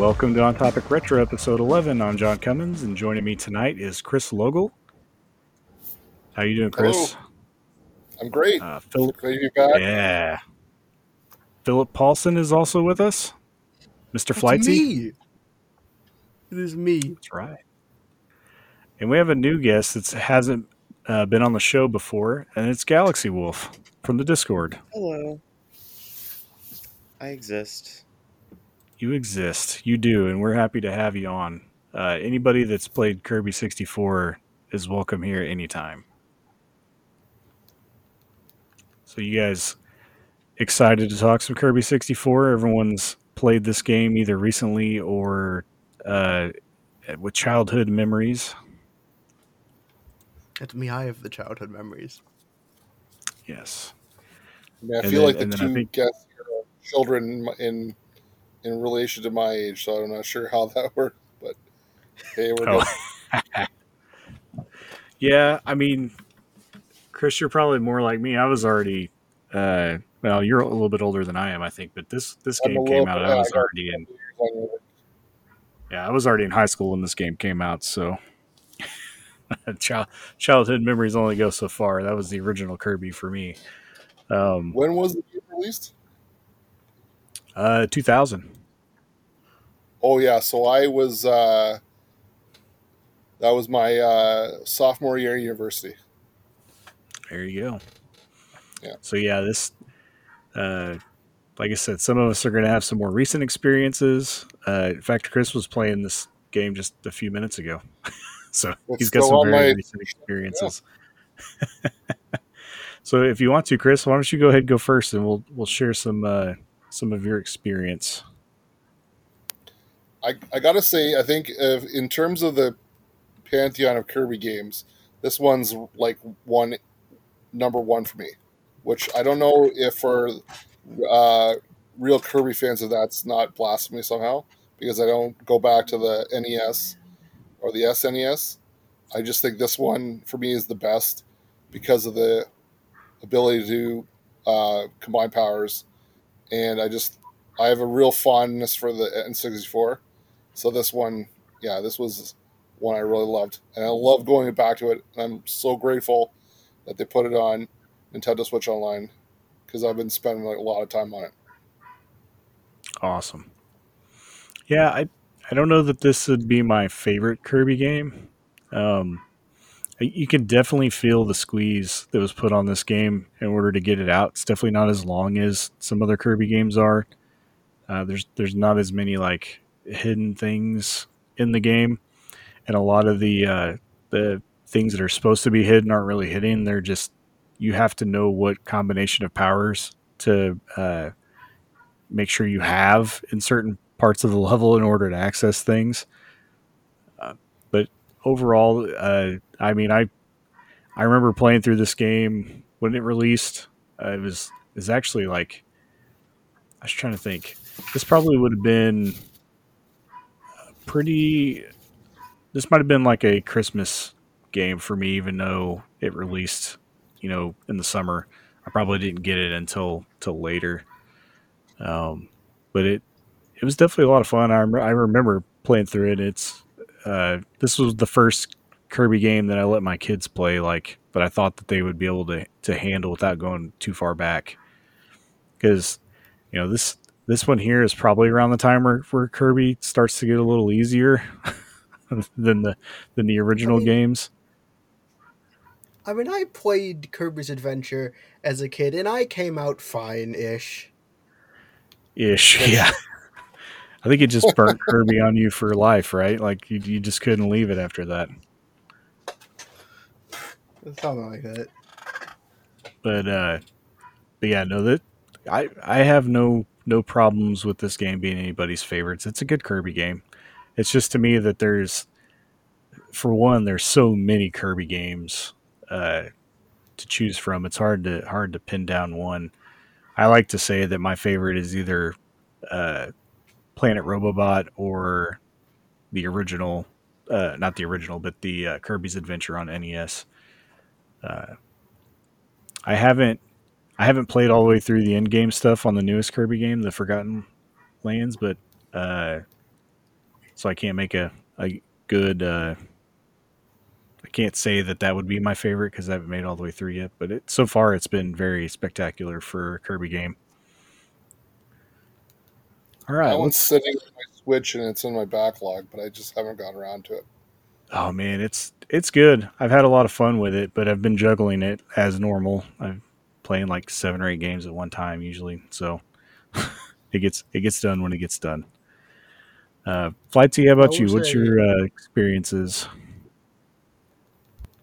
Welcome to On Topic Retro, episode 11. I'm John Cummins, and joining me tonight is Chris Logel. How you doing, Chris? Hello. I'm great. Philip, glad you're back. Yeah. Philip Paulson is also with us. Mr. Flightsy. It is me. That's right. And we have a new guest that hasn't been on the show before, and it's Galaxy Wolf from the Discord. Hello. I exist. You exist. You do, and we're happy to have you on. Anybody that's played Kirby 64 is welcome here anytime. So you guys excited to talk some Kirby 64? Everyone's played this game either recently or with childhood memories. That's me. I have the childhood memories. Yes. I feel like the two guests are children in relation to my age, so I'm not sure how that worked, but hey, we're good. Yeah, I mean, Chris, you're probably more like me. I was already, well, you're a little bit older than I am, I think, but this game came out, and I was already in high school when this game came out, so childhood memories only go so far. That was the original Kirby for me. When was the game released? 2000. Oh yeah, so I was that was my sophomore year at university. There you go. Yeah. So yeah, this like I said, some of us are going to have some more recent experiences. In fact, Chris was playing this game just a few minutes ago, so he's got some very recent experiences. Yeah. So if you want to, Chris, why don't you go ahead and go first, and we'll share some of your experience. I gotta say, I think in terms of the pantheon of Kirby games, this one's like number one for me, which I don't know if for real Kirby fans if that's not blasphemy somehow, because I don't go back to the NES or the SNES. I just think this one for me is the best because of the ability to combine powers. And I have a real fondness for the N64. So this one, yeah, this was one I really loved. And I love going back to it. And I'm so grateful that they put it on Nintendo Switch Online, because I've been spending like a lot of time on it. Awesome. Yeah, I don't know that this would be my favorite Kirby game. You can definitely feel the squeeze that was put on this game in order to get it out. It's definitely not as long as some other Kirby games are. There's not as many like hidden things in the game, and a lot of the things that are supposed to be hidden aren't really hidden. They're just, you have to know what combination of powers to make sure you have in certain parts of the level in order to access things. Overall, I mean, I remember playing through this game when it released. It was actually like, I was trying to think. This probably would have been this might have been like a Christmas game for me, even though it released, in the summer. I probably didn't get it till later. But it was definitely a lot of fun. I remember playing through it. This was the first Kirby game that I let my kids play, that I thought that they would be able to handle without going too far back. Because, this one here is probably around the time where Kirby starts to get a little easier than the original games. I mean, I played Kirby's Adventure as a kid, and I came out fine-ish. Ish, yeah. I think it just burnt Kirby on you for life, right? Like, you just couldn't leave it after that. Something like that. But yeah, no, that I have no problems with this game being anybody's favorites. It's a good Kirby game. It's just to me that there's so many Kirby games to choose from. It's hard to pin down one. I like to say that my favorite is either Planet Robobot or the original, not the original, but the Kirby's Adventure on NES. I haven't played all the way through the endgame stuff on the newest Kirby game, The Forgotten Lands, but so I can't make a good... I can't say that that would be my favorite because I haven't made it all the way through yet, but so far it's been very spectacular for a Kirby game. All right. That one's sitting on my Switch and it's in my backlog, but I just haven't gotten around to it. Oh man, it's good. I've had a lot of fun with it, but I've been juggling it as normal. I'm playing like 7 or 8 games at one time usually, so it gets done when it gets done. Flightsy, how about you? What's your experiences?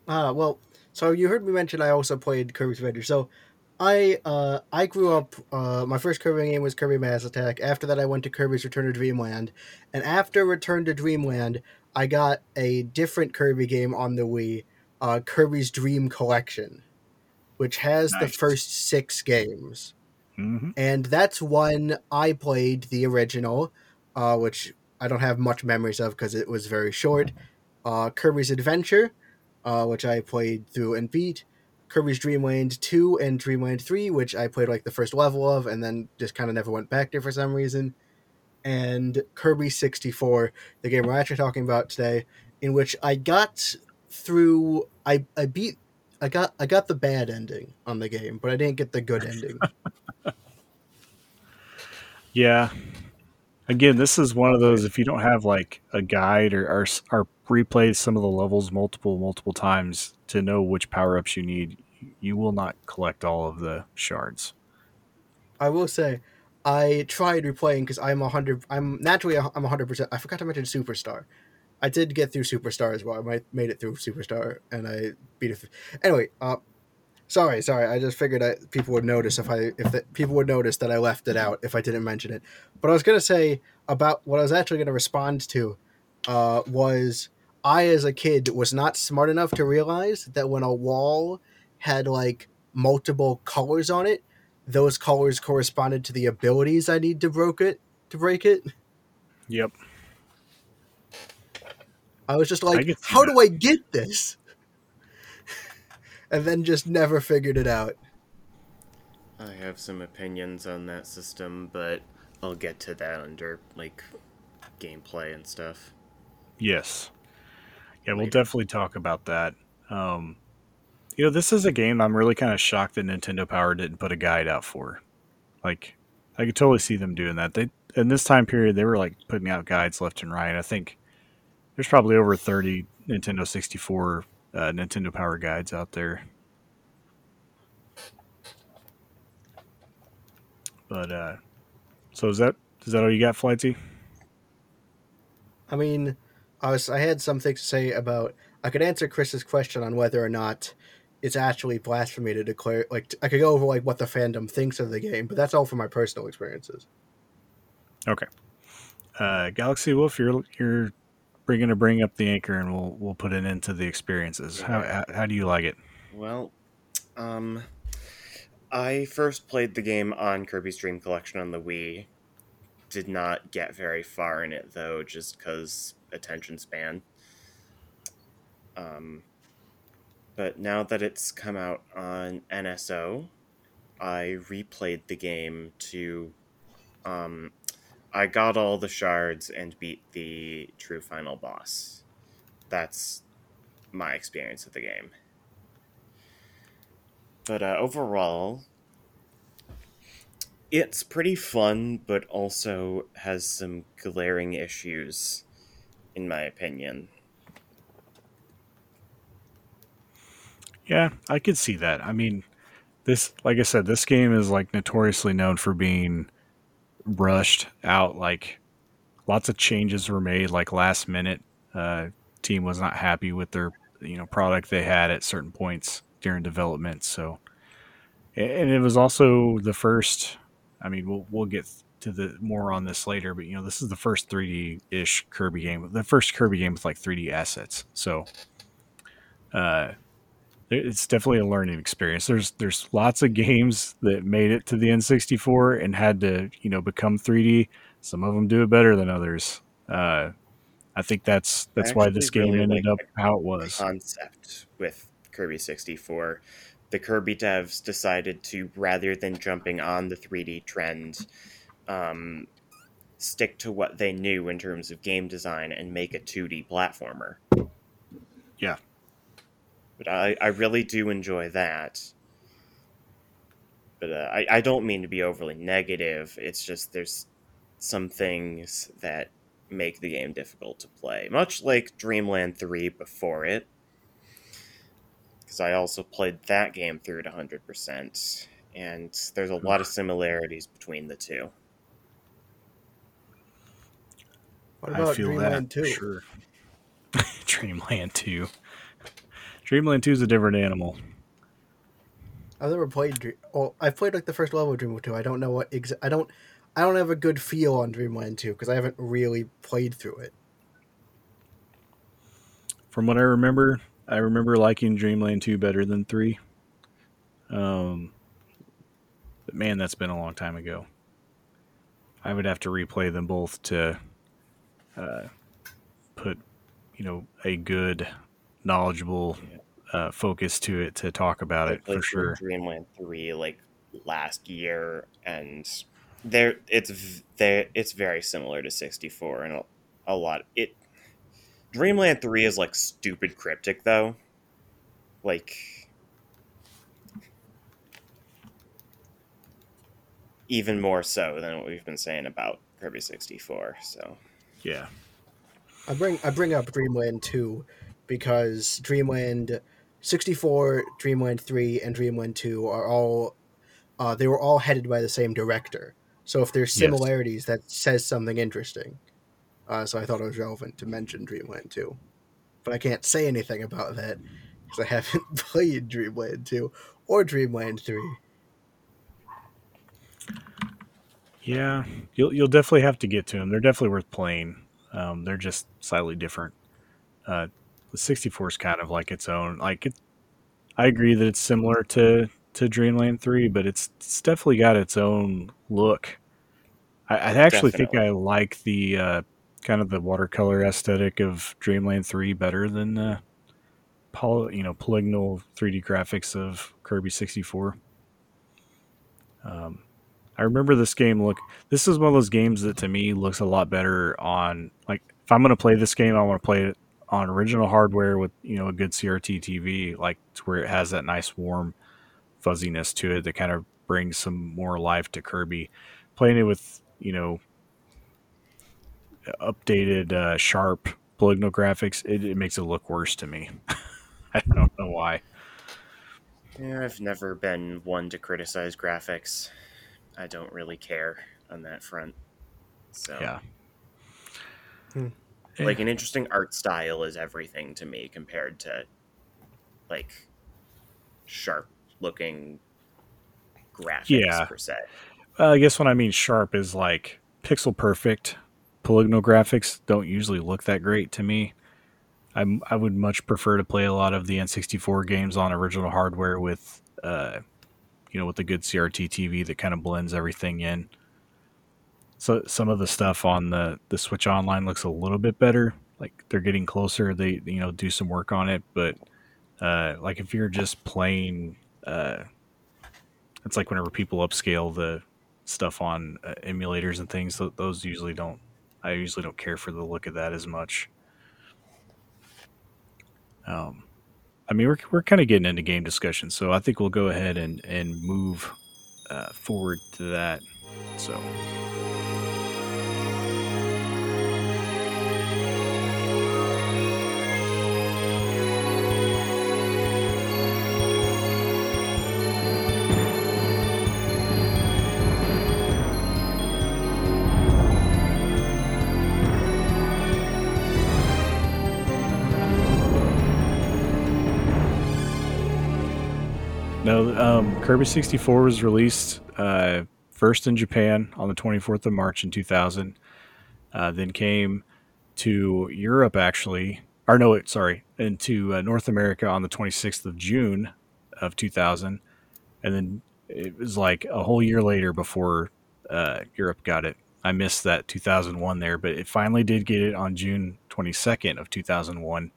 Well, so you heard me mention I also played Kirby's Adventure. So I grew up, my first Kirby game was Kirby Mass Attack. After that, I went to Kirby's Return to Dreamland. And after Return to Dreamland, I got a different Kirby game on the Wii, Kirby's Dream Collection, which has the first 6 games. Mm-hmm. And that's one I played, the original, which I don't have much memories of because it was very short. Kirby's Adventure, which I played through and beat, Kirby's Dream Land 2 and Dream Land 3, which I played like the first level of and then just kind of never went back there for some reason, and Kirby 64, the game we're actually talking about today, in which I got through, I got the bad ending on the game, but I didn't get the good ending. Yeah. Again, this is one of those, if you don't have like a guide or replay some of the levels multiple times to know which power-ups you need, you will not collect all of the shards. I will say, I tried replaying because I'm 100%. I forgot to mention Superstar. I did get through Superstar as well. I made it through Superstar and I beat it. Anyway, Sorry. I just figured people would notice people would notice that I left it out if I didn't mention it. But I was going to say about what I was actually going to respond to was I, as a kid, was not smart enough to realize that when a wall had like multiple colors on it, those colors corresponded to the abilities I need to break it. Yep. I was just like, how do I get this? And then just never figured it out. I have some opinions on that system, but I'll get to that under, like, gameplay and stuff. Yes. Yeah, later. We'll definitely talk about that. This is a game I'm really kind of shocked that Nintendo Power didn't put a guide out for. Like, I could totally see them doing that. They, in this time period, they were, like, putting out guides left and right. I think there's probably over 30 Nintendo 64 Nintendo Power guides out there, but so is that all you got, Flighty? I mean, I had some things to say about. I could answer Chris's question on whether or not it's actually blasphemy to declare. Like, I could go over like what the fandom thinks of the game, but that's all from my personal experiences. Okay, Galaxy Wolf, you're. We're going to bring up the anchor and we'll put it into the experiences. How do you like it? Well, I first played the game on Kirby's Dream Collection on the Wii. Did not get very far in it, though, just because attention span. But now that it's come out on NSO, I replayed the game to... I got all the shards and beat the true final boss. That's my experience of the game. But overall, it's pretty fun, but also has some glaring issues, in my opinion. Yeah, I could see that. I mean, this, like I said, this game is like notoriously known for being rushed out, like lots of changes were made like last minute. Team was not happy with their product they had at certain points during development. So, and it was also the first, I mean, we'll get to the more on this later, but this is the first 3D-ish Kirby game, the first Kirby game with like 3D assets. So it's definitely a learning experience. There's lots of games that made it to the N64 and had to, become 3D. Some of them do it better than others. I think that's why this game really ended up how it was. Concept with Kirby 64, the Kirby devs decided to, rather than jumping on the 3D trend, stick to what they knew in terms of game design and make a 2D platformer. Yeah. But I really do enjoy that. But I don't mean to be overly negative. It's just there's some things that make the game difficult to play. Much like Dreamland 3 before it. Because I also played that game through to 100%. And there's a lot of similarities between the two. What about Dreamland 2? Sure. Dreamland 2. Dreamland 2 is a different animal. I've never played I've played like the first level of Dreamland 2. I don't know what I don't have a good feel on Dreamland 2 because I haven't really played through it. From what I remember liking Dreamland 2 better than 3. But man, that's been a long time ago. I would have to replay them both to put, a good, knowledgeable focus to it to talk about it for sure. Dreamland 3 last year, and it's very similar to 64 and a lot. Dreamland 3 is stupid cryptic though, even more so than what we've been saying about Kirby 64. So yeah. I bring up Dreamland 2 because Dreamland 64, Dreamland 3, and Dreamland 2 are all they were all headed by the same director. So if there's similarities, that says something interesting. So I thought it was relevant to mention Dreamland 2. But I can't say anything about that because I haven't played Dreamland 2 or Dreamland 3. Yeah, you'll definitely have to get to them. They're definitely worth playing. They're just slightly different. The 64 is kind of its own. I agree that it's similar to Dreamland 3, but it's definitely got its own look. I actually think I like the kind of the watercolor aesthetic of Dreamland 3 better than the polygonal 3D graphics of Kirby 64. I remember this game this is one of those games that to me looks a lot better on, if I'm going to play this game, I want to play it on original hardware with, a good CRT TV, to where it has that nice warm fuzziness to it that kind of brings some more life to Kirby. Playing it with, updated, sharp polygonal graphics, it makes it look worse to me. I don't know why. Yeah, I've never been one to criticize graphics. I don't really care on that front. So yeah. An interesting art style is everything to me compared to sharp looking graphics per se. I guess when I mean sharp is pixel perfect. Polygonal graphics don't usually look that great to me. I would much prefer to play a lot of the N64 games on original hardware with with a good CRT TV that kind of blends everything in. So some of the stuff on the Switch Online looks a little bit better. They're getting closer. They, do some work on it, but if you're just playing, it's whenever people upscale the stuff on emulators and things, those I usually don't care for the look of that as much. We're kind of getting into game discussion, so I think we'll go ahead and move forward to that. So. Kirby 64 was released first in Japan on the 24th of March in 2000. Then came to Europe, into North America on the 26th of June of 2000. And then it was a whole year later before Europe got it. I missed that 2001 there, but it finally did get it on June 22nd of 2001,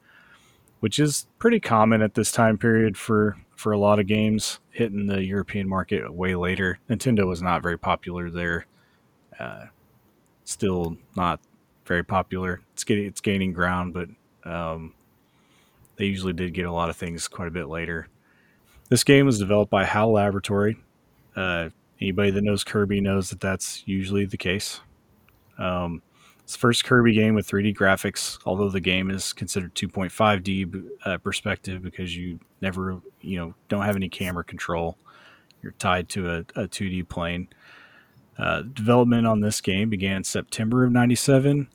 which is pretty common at this time period for a lot of games hitting the European market way later. Nintendo was not very popular there. still not very popular. It's gaining ground, but they usually did get a lot of things quite a bit later. This game was developed by HAL Laboratory. Anybody that knows Kirby knows that that's usually the case. It's the first Kirby game with 3D graphics, although the game is considered 2.5D perspective because you never, don't have any camera control. You're tied to a 2D plane. Development on this game began September of 97,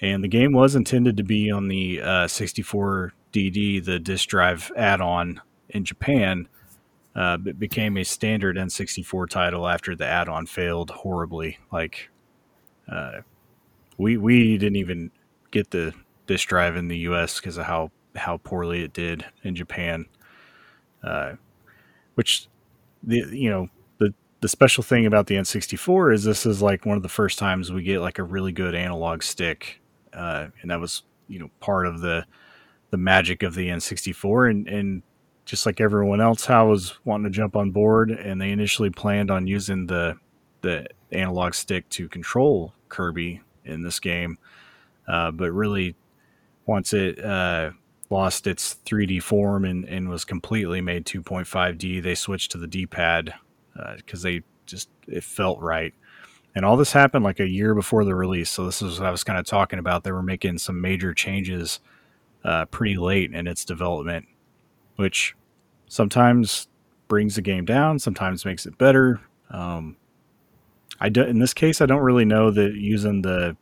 and the game was intended to be on the 64DD, the disk drive add-on in Japan. It became a standard N64 title after the add-on failed horribly. We didn't even get the disk drive in the U.S. because of how poorly it did in Japan. The special thing about the N64 is this is like one of the first times we get like a really good analog stick. And that was, part of the magic of the N64. And just like everyone else, HAL was wanting to jump on board, and they initially planned on using the analog stick to control Kirby in this game. But really, once it lost its 3D form and was completely made 2.5D, they switched to the D-pad because it felt right. And all this happened like a year before the release. So this is what I was kind of talking about. They were making some major changes pretty late in its development, which sometimes brings the game down, sometimes makes it better. In this case, I don't really know that using the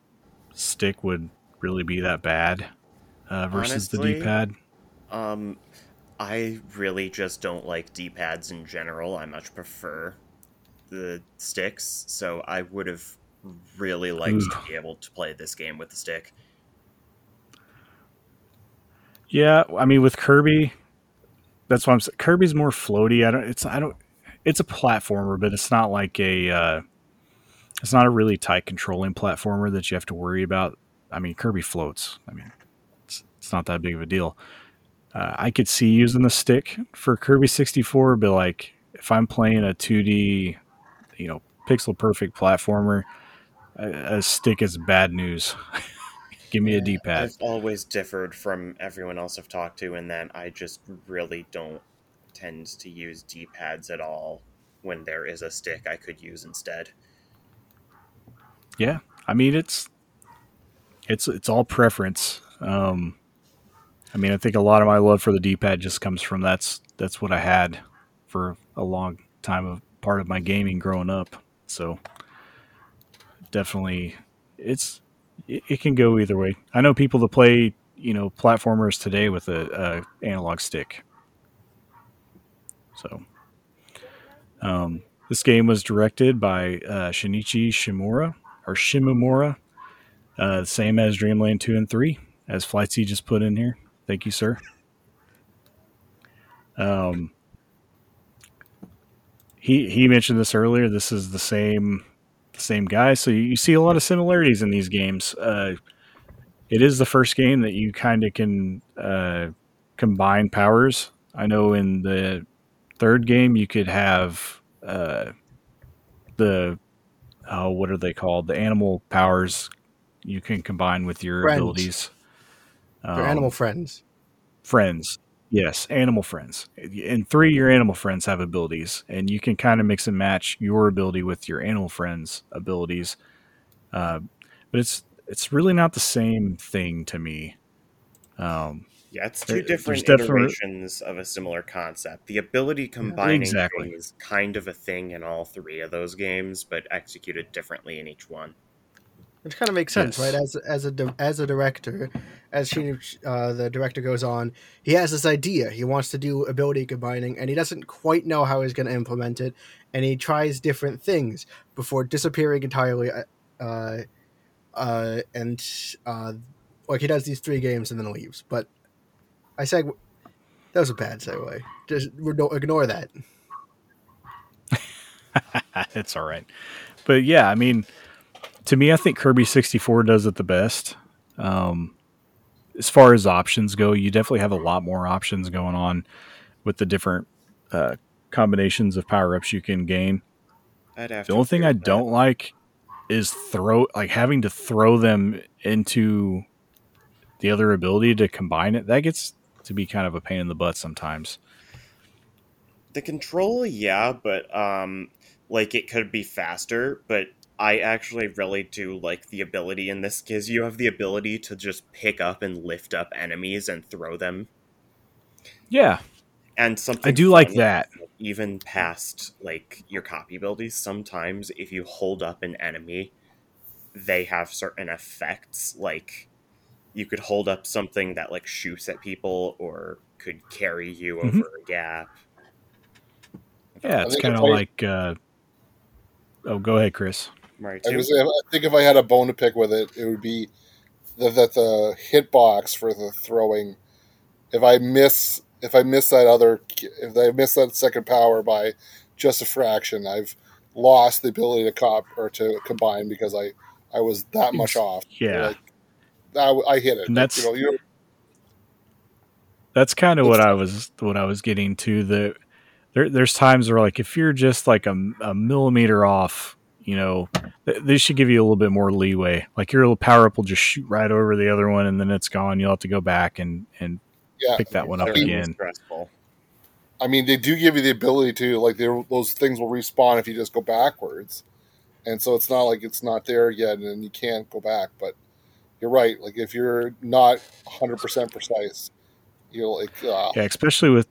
stick would really be that bad versus honestly, the D-pad. I really just don't like D-pads in general. I much prefer the sticks, so I would have really liked to be able to play this game with the stick. Yeah, I mean, with Kirby, that's why I'm saying Kirby's more floaty. It's a platformer, but it's not like it's not a really tight controlling platformer that you have to worry about. I mean, Kirby floats. I mean, it's not that big of a deal. I could see using the stick for Kirby 64, but like if I'm playing a 2D, pixel perfect platformer, a stick is bad news. Give me a D-pad. I've always differed from everyone else I've talked to in that I just really don't tend to use D-pads at all when there is a stick I could use instead. Yeah, I mean, it's all preference. I mean, I think a lot of my love for the D-pad just comes from that's what I had for a long time of part of my gaming growing up. So definitely it can go either way. I know people that play, platformers today with a analog stick. So, this game was directed by Shinichi Shimura, or Shimamura, same as Dreamland 2 and 3, as Flightsy just put in here. Thank you, sir. He mentioned this earlier. This is the same guy, so you see a lot of similarities in these games. It is the first game that you kind of can combine powers. I know in the third game you could have what are they called? The animal powers you can combine with your abilities. They're animal friends. Friends. Yes, animal friends. In 3, your animal friends have abilities, and you can kind of mix and match your ability with your animal friends' abilities. But it's really not the same thing to me. It's two different iterations of a similar concept. The ability combining thing is kind of a thing in all 3 of those games, but executed differently in each one. Which kind of makes sense, right? As a director, the director goes on, he has this idea. He wants to do ability combining, and he doesn't quite know how he's going to implement it, and he tries different things before disappearing entirely. He does these 3 games and then leaves. But I said that was a bad segue. Just ignore that. It's all right, but yeah, I mean. To me, I think Kirby 64 does it the best. As far as options go, you definitely have a lot more options going on with the different combinations of power-ups you can gain. The only thing I don't like is having to throw them into the other ability to combine it. That gets to be kind of a pain in the butt sometimes. The control, yeah, but it could be faster, but I actually really do like the ability in this, because you have the ability to just pick up and lift up enemies and throw them. Yeah. And something I do like that. Even past your copy abilities, sometimes if you hold up an enemy, they have certain effects. Like you could hold up something that shoots at people or could carry you over a gap. Yeah, it's kind of Oh, go ahead, Chris. Right. I think if I had a bone to pick with it, it would be that the hitbox for the throwing. If I miss that second power by just a fraction, I've lost the ability to combine because I was that much off. Yeah, I hit it. And that's that's kind of what I was getting to. There's times where if you're just a millimeter off, they should give you a little bit more leeway. Your little power up will just shoot right over the other one, and then it's gone. You'll have to go back and pick that one up again. Stressful. I mean, they do give you the ability to those things will respawn if you just go backwards, and so it's not it's not there yet, and you can't go back. But you're right. If you're not 100% precise, you'll especially with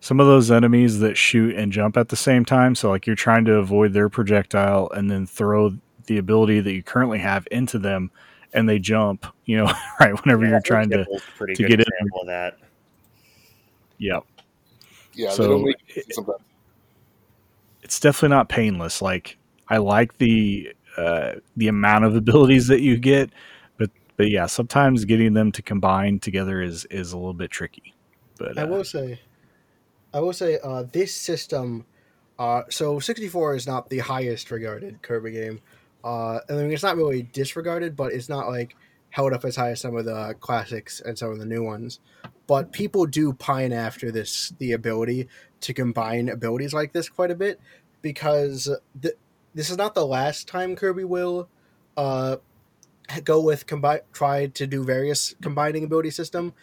some of those enemies that shoot and jump at the same time. So you're trying to avoid their projectile and then throw the ability that you currently have into them, and they jump, right whenever you're trying to get in that. Yep. Yeah. So it's definitely not painless. I like the amount of abilities that you get, but yeah, sometimes getting them to combine together is a little bit tricky. But I will say this system, so 64 is not the highest regarded Kirby game. It's not really disregarded, but it's not held up as high as some of the classics and some of the new ones. But people do pine after the ability to combine abilities like this quite a bit, because this is not the last time Kirby will try to do various combining ability system.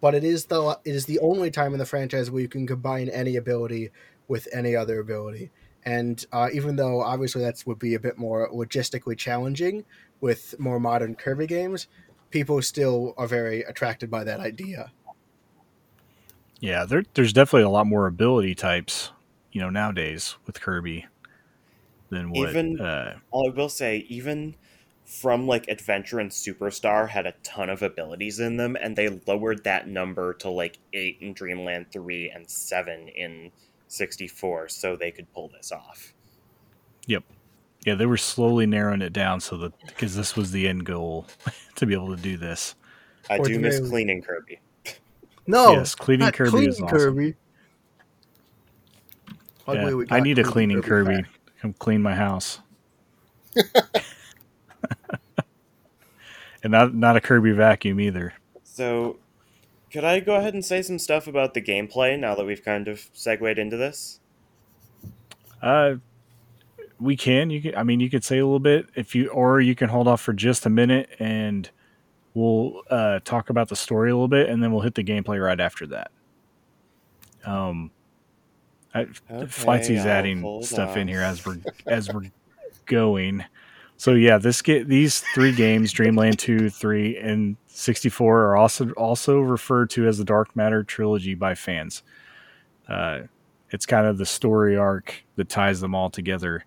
But it is the only time in the franchise where you can combine any ability with any other ability. And even though obviously that would be a bit more logistically challenging with more modern Kirby games, people still are very attracted by that idea. Yeah, there's definitely a lot more ability types, nowadays with Kirby than what. I will say, even from Adventure and Superstar had a ton of abilities in them, and they lowered that number to 8 in Dreamland 3 and 7 in 64, so they could pull this off. Yep. Yeah, they were slowly narrowing it down because this was the end goal to be able to do this. I do miss cleaning Kirby. No, yes, cleaning Kirby is awesome. Kirby. Yeah, I need a cleaning Kirby. Come clean my house. And not a Kirby vacuum either. So, could I go ahead and say some stuff about the gameplay now that we've kind of segued into this? We can. You could say a little bit you can hold off for just a minute, and we'll talk about the story a little bit, and then we'll hit the gameplay right after that. Flightsy's adding stuff in here as we're going. So yeah, these three games, Dreamland 2, 3, and 64, are also referred to as the Dark Matter trilogy by fans. It's kind of the story arc that ties them all together.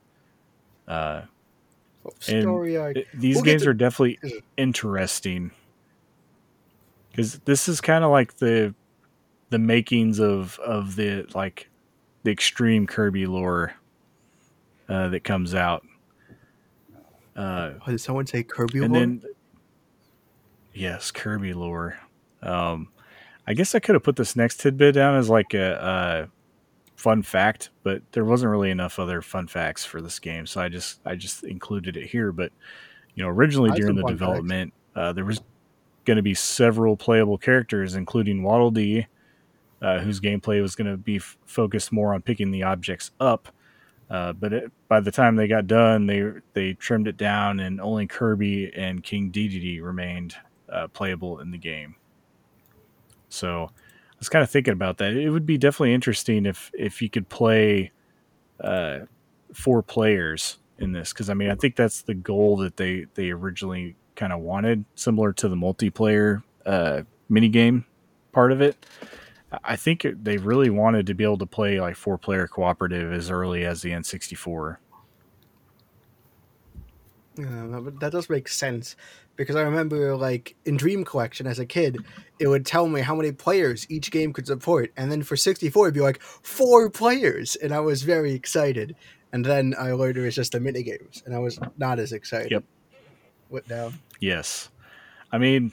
Story arc. These games are definitely interesting, because this is kind of the makings of the extreme Kirby lore that comes out. Did someone say Kirby lore? Yes, Kirby lore. I guess I could have put this next tidbit down as a fun fact, but there wasn't really enough other fun facts for this game, so I just included it here. But originally during the development, there was going to be several playable characters, including Waddle Dee, whose gameplay was going to be focused more on picking the objects up. But by the time they got done, they trimmed it down, and only Kirby and King Dedede remained playable in the game. So I was kind of thinking about that. It would be definitely interesting if you could play 4 players in this, because I mean, I think that's the goal that they originally kind of wanted, similar to the multiplayer minigame part of it. I think they really wanted to be able to play like 4-player cooperative as early as the N64. But that does make sense, because I remember, like, in Dream Collection as a kid, it would tell me how many players each game could support, and then for 64 it'd be like 4 players, and I was very excited. And then I learned it was just the minigames, and I was not as excited. Yep. What now? Yes, I mean,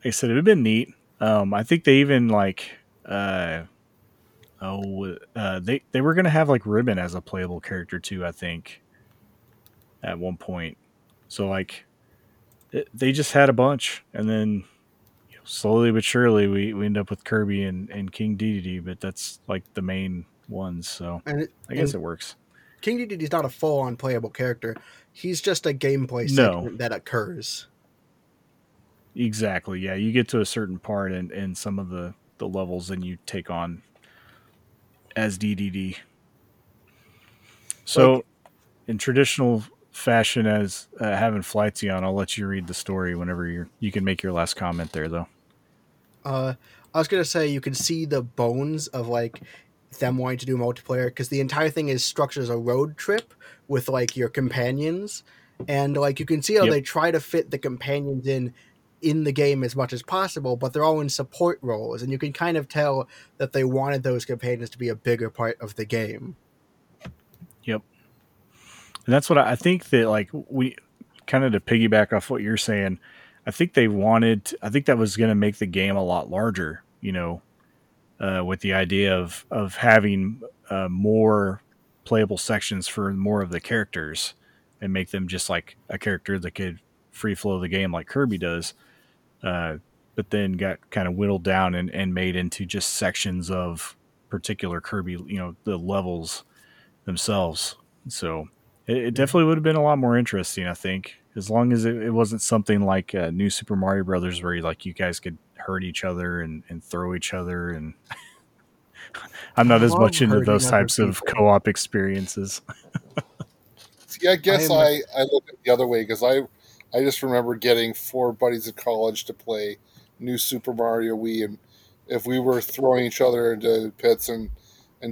like I said, it would have been neat. I think they even like. They were gonna have like Ribbon as a playable character too, I think, at one point. So like, they just had a bunch, and then, you know, slowly but surely we end up with Kirby and King Dedede, but that's like the main ones. So I guess it works. King Dedede is not a full-on playable character. He's just a gameplay segment that occurs. Exactly. Yeah, you get to a certain part and some of the levels, and you take on as Dedede. So, like, in traditional fashion, as having Flightsy on, I'll let you read the story whenever you can make your last comment there, though. I was gonna say you can see the bones of like them wanting to do multiplayer, because the entire thing is structured as a road trip with like your companions, and like you can see how they try to fit the companions in the game as much as possible, but they're all in support roles, and you can kind of tell that they wanted those companions to be a bigger part of the game. Yep. And that's what I think that, like, we kind of, to piggyback off what you're saying, I think that was going to make the game a lot larger, you know, with the idea of having more playable sections for more of the characters, and make them just like a character that could free flow the game like Kirby does. But then got kind of whittled down and made into just sections of particular Kirby, you know, the levels themselves. So it definitely would have been a lot more interesting, I think, as long as it wasn't something like New Super Mario Brothers, where like you guys could hurt each other and throw each other. And I'm not as much into those types of co-op experiences. See, I guess I look at it the other way, because I just remember getting 4 buddies at college to play New Super Mario Wii, and if we were throwing each other into pits and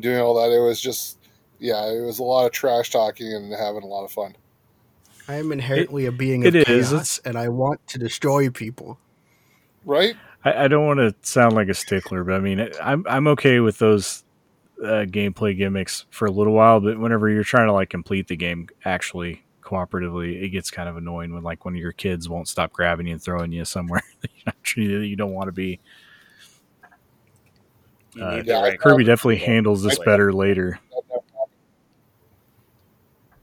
doing all that, it was just, it was a lot of trash talking and having a lot of fun. I am inherently a being of chaos, and I want to destroy people. Right? I don't want to sound like a stickler, but I mean, I'm okay with those gameplay gimmicks for a little while, but whenever you're trying to like complete the game actually cooperatively, it gets kind of annoying when like one of your kids won't stop grabbing you and throwing you somewhere that you don't want to be. Kirby definitely handles this better later.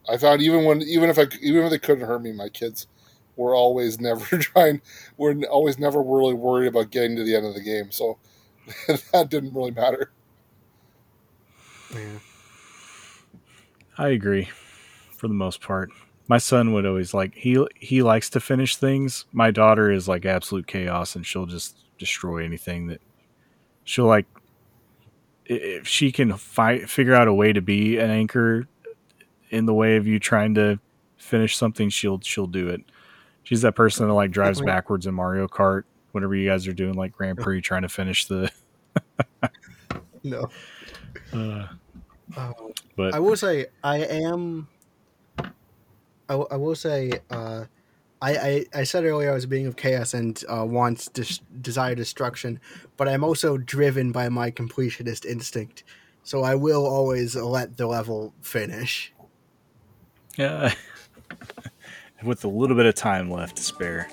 I found even if they couldn't hurt me, my kids were always never really worried about getting to the end of the game, so that didn't really matter. Yeah, I agree for the most part. My son would always like, he likes to finish things. My daughter is like absolute chaos, and she'll just destroy anything that she'll like. If she can figure out a way to be an anchor in the way of you trying to finish something, she'll do it. She's that person that like drives backwards in Mario Kart whenever you guys are doing like Grand Prix, trying to finish the but I will say I said earlier I was a being of chaos and wants desire destruction, but I'm also driven by my completionist instinct, so I will always let the level finish. Yeah, with a little bit of time left to spare.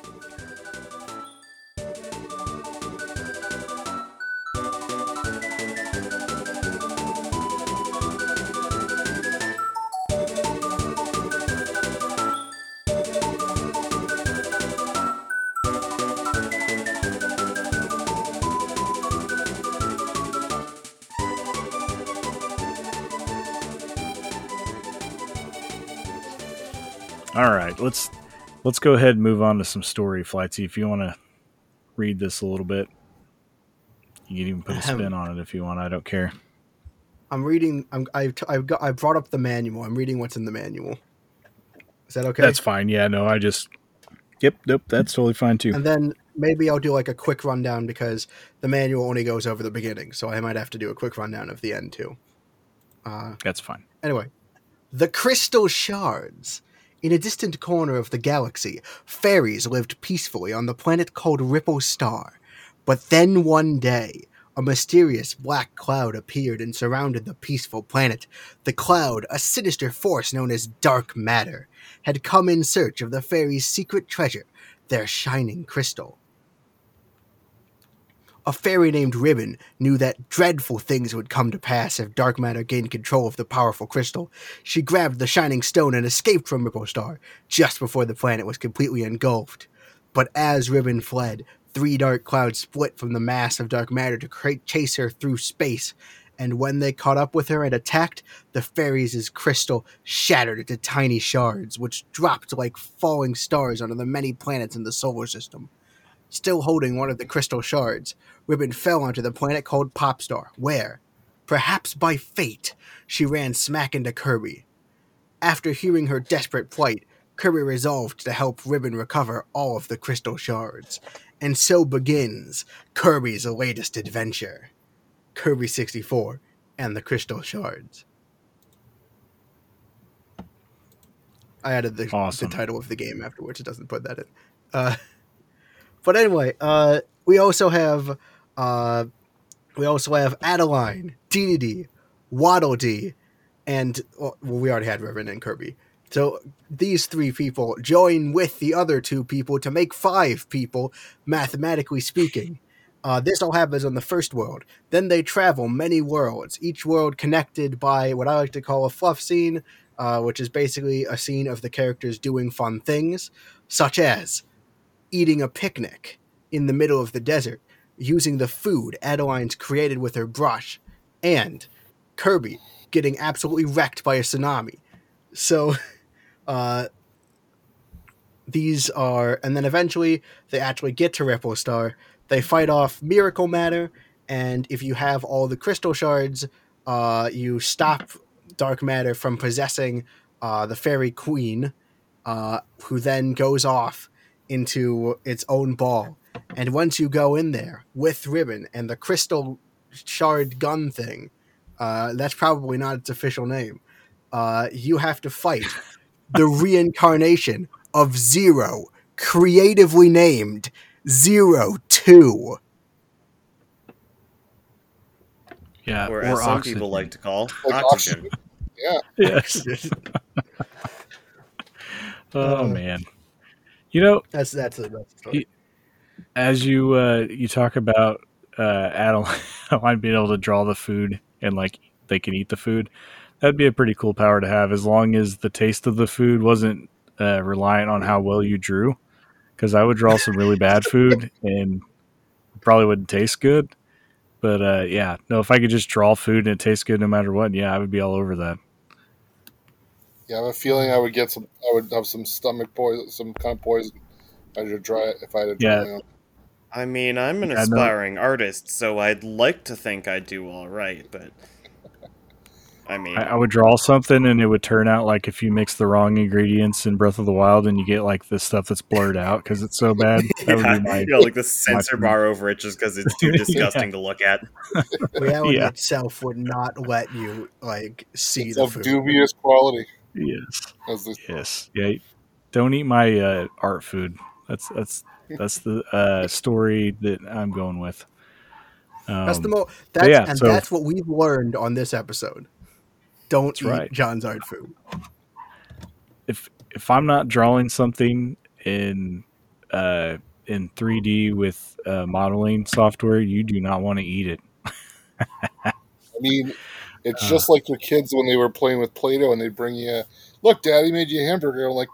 All right, let's go ahead and move on to some story, Flightsy. If you want to read this a little bit, you can even put a spin on it if you want. I don't care. I'm reading. I brought up the manual. I'm reading what's in the manual. Is that okay? That's fine. Yeah. No. I just. Yep. Nope. That's totally fine too. And then maybe I'll do like a quick rundown because the manual only goes over the beginning, so I might have to do a quick rundown of the end too. That's fine. Anyway, the crystal shards. In a distant corner of the galaxy, fairies lived peacefully on the planet called Ripple Star. But then one day, a mysterious black cloud appeared and surrounded the peaceful planet. The cloud, a sinister force known as Dark Matter, had come in search of the fairies' secret treasure, their shining crystal. A fairy named Ribbon knew that dreadful things would come to pass if Dark Matter gained control of the powerful crystal. She grabbed the shining stone and escaped from Ripple Star just before the planet was completely engulfed. But as Ribbon fled, three dark clouds split from the mass of Dark Matter to chase her through space. And when they caught up with her and attacked, the fairies' crystal shattered into tiny shards, which dropped like falling stars onto the many planets in the solar system. Still holding one of the crystal shards, Ribbon fell onto the planet called Popstar, where, perhaps by fate, she ran smack into Kirby. After hearing her desperate plight, Kirby resolved to help Ribbon recover all of the crystal shards. And so begins Kirby's latest adventure, Kirby 64 and the crystal shards. I added the title of the game afterwards. It doesn't put that in. But anyway, we also have Adeleine, Dedede, Waddle Dee, and we already had Ribbon and Kirby. So these three people join with the other two people to make five people, mathematically speaking. This all happens on the first world. Then they travel many worlds, each world connected by what I like to call a fluff scene, which is basically a scene of the characters doing fun things, such as eating a picnic in the middle of the desert, using the food Adeline's created with her brush, and Kirby getting absolutely wrecked by a tsunami. So and then eventually they actually get to Ripple Star. They fight off Miracle Matter, and if you have all the crystal shards, you stop Dark Matter from possessing the Fairy Queen, who then goes off into its own ball. And once you go in there with Ribbon and the crystal shard gun thing, that's probably not its official name, you have to fight the reincarnation of Zero, creatively named 02. Yeah, or as some people like to call, Oxygen. Yeah. Yes. Oh, man. You know, that's the best story. As you talk about Adeleine being able to draw the food and like they can eat the food, that'd be a pretty cool power to have, as long as the taste of the food wasn't reliant on how well you drew. Because I would draw some really bad food and probably wouldn't taste good. But if I could just draw food and it tastes good no matter what, I would be all over that. Yeah, I have a feeling I would have some stomach poison, some kind of poison. I would try it if I had to try it. I mean, I'm an aspiring artist, so I'd like to think I do all right, but I mean, I would draw something and it would turn out like if you mix the wrong ingredients in Breath of the Wild and you get like this stuff that's blurred out because it's so bad. That would be like the censor bar over it just because it's too disgusting to look at. Reality itself would not let you see it's the of food. Dubious quality. Yes. Yeah. Don't eat my art food. That's the story that I'm going with. That's what we've learned on this episode. Don't eat John's art food. If I'm not drawing something in 3D with modeling software, you do not want to eat it. I mean, it's just like the kids when they were playing with Play-Doh and they bring you, look, Daddy made you a hamburger. I'm like,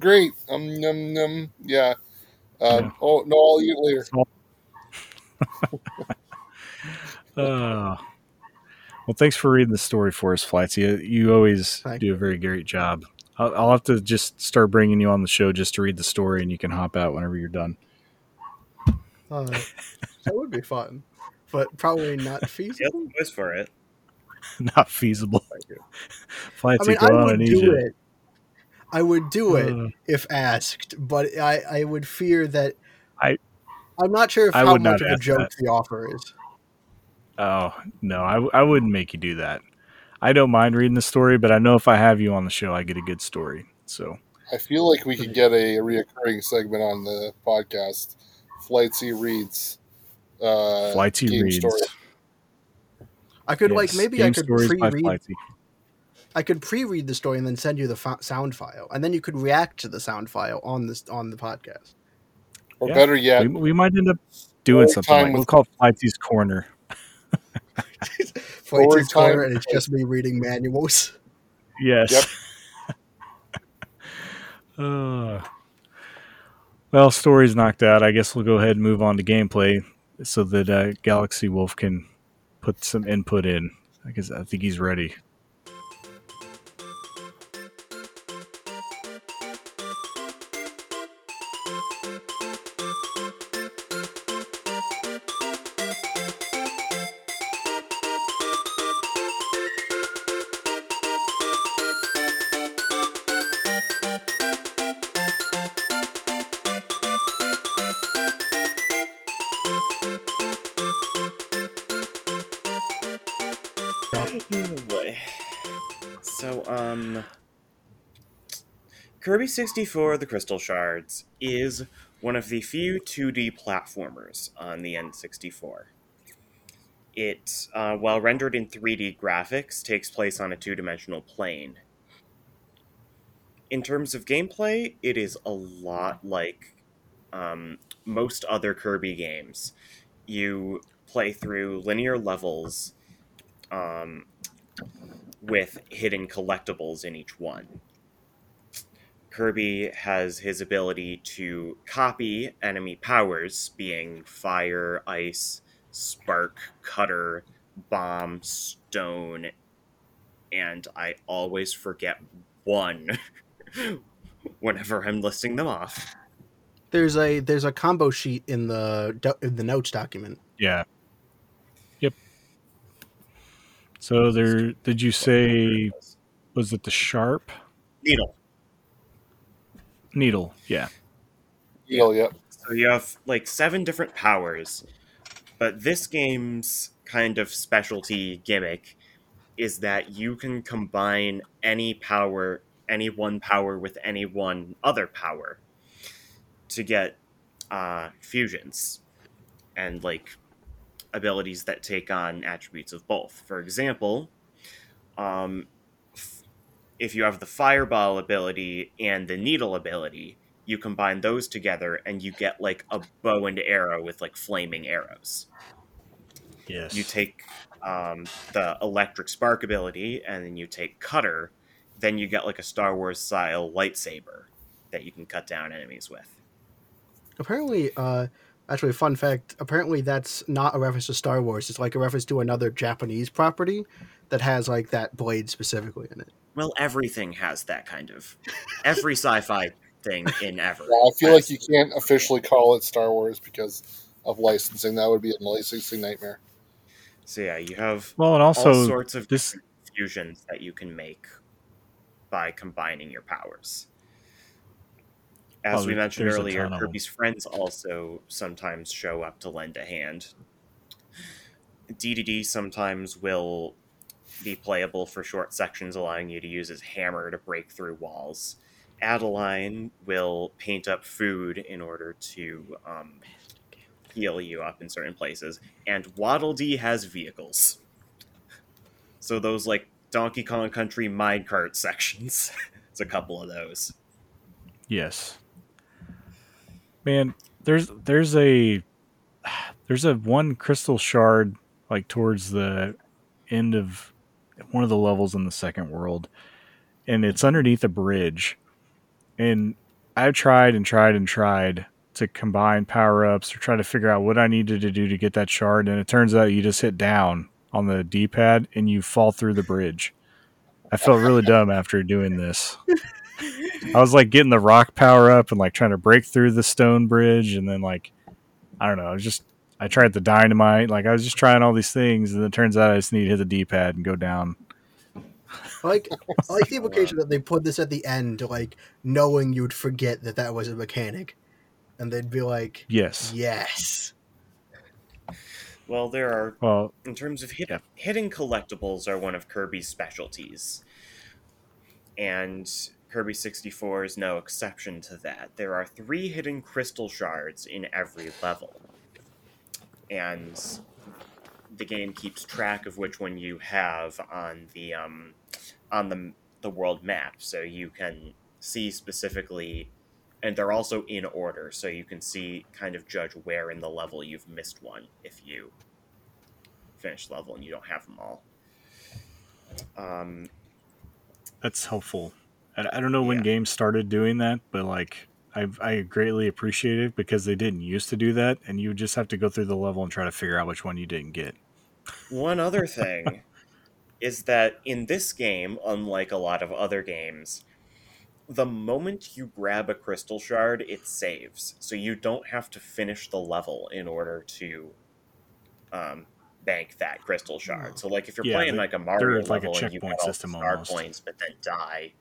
great. Yum, yum. Yeah. Oh, no, I'll eat it later. Well, thanks for reading the story for us, Flights. You always do a very great job I'll have to just start bringing you on the show just to read the story, and you can hop out whenever you're done. That would be fun, but probably not feasible. Yep, for it. Not feasible. I would do it if asked, but I would fear that I'm not sure how much of a joke the offer is. Oh, no, I wouldn't make you do that. I don't mind reading the story, but I know if I have you on the show, I get a good story. So I feel like we could get a reoccurring segment on the podcast, Flightsy Reads. Flightsy Reads. Story. I could pre-read the story and then send you the sound file, and then you could react to the sound file on the podcast. Or better yet, we might end up doing something. We'll call Flightsy's Corner. Flightsy's Corner, and it's just me reading manuals. Yes. Yep. Well, story's knocked out. I guess we'll go ahead and move on to gameplay so that Galaxy Wolf can put some input in. I think he's ready. Kirby 64 The Crystal Shards is one of the few 2D platformers on the N64. It, while rendered in 3D graphics, takes place on a two-dimensional plane. In terms of gameplay, it is a lot like most other Kirby games. You play through linear levels with hidden collectibles in each one. Kirby has his ability to copy enemy powers, being fire, ice, spark, cutter, bomb, stone, and I always forget one whenever I'm listing them off. There's a combo sheet in the notes document. Yeah. Yep. So there, did you say, was it the sharp? Needle, yeah. Needle, yep. So you have, 7 different powers, but this game's kind of specialty gimmick is that you can combine any one power with any one other power to get fusions and, abilities that take on attributes of both. For example, if you have the fireball ability and the needle ability, you combine those together and you get a bow and arrow with flaming arrows. Yes. You take the electric spark ability and then you take cutter. Then you get a Star Wars style lightsaber that you can cut down enemies with. Apparently, actually, fun fact, apparently that's not a reference to Star Wars. It's a reference to another Japanese property that has that blade specifically in it. Well, everything has that kind of... Every sci-fi thing in ever. Yeah, I feel like you can't officially call it Star Wars because of licensing. That would be a licensing nightmare. So yeah, you have all sorts of fusions that you can make by combining your powers. As we mentioned earlier, Kirby's friends also sometimes show up to lend a hand. DDD sometimes will be playable for short sections, allowing you to use his hammer to break through walls. Adeleine will paint up food in order to heal you up in certain places. And Waddle Dee has vehicles. So those, Donkey Kong Country minecart sections. It's a couple of those. Yes. Man, there's a one crystal shard, towards the end of one of the levels in the second world, and it's underneath a bridge, and I've tried to combine power-ups or try to figure out what I needed to do to get that shard, and it turns out you just hit down on the D-pad and you fall through the bridge. I felt really dumb after doing this. I was like getting the rock power up and like trying to break through the stone bridge, and then like I don't know, I tried the dynamite, like I was just trying all these things, and it turns out I just need to hit the D-pad and go down. I like the implication that they put this at the end, like knowing you'd forget that that was a mechanic, and they'd be like, "Yes." Well, there are. Well, in terms of hidden collectibles, are one of Kirby's specialties, and Kirby 64 is no exception to that. There are 3 hidden crystal shards in every level, and the game keeps track of which one you have on the world map, so you can see specifically, and they're also in order, so you can see, kind of judge where in the level you've missed one if you finish the level and you don't have them all. That's helpful. I don't know when games started doing that, but like I greatly appreciate it because they didn't used to do that, and you just have to go through the level and try to figure out which one you didn't get. One other thing is that in this game, unlike a lot of other games, the moment you grab a crystal shard, it saves. So you don't have to finish the level in order to bank that crystal shard. So like if you're playing like a Mario level, like a checkpoint, and you get all system star almost. Points but then die,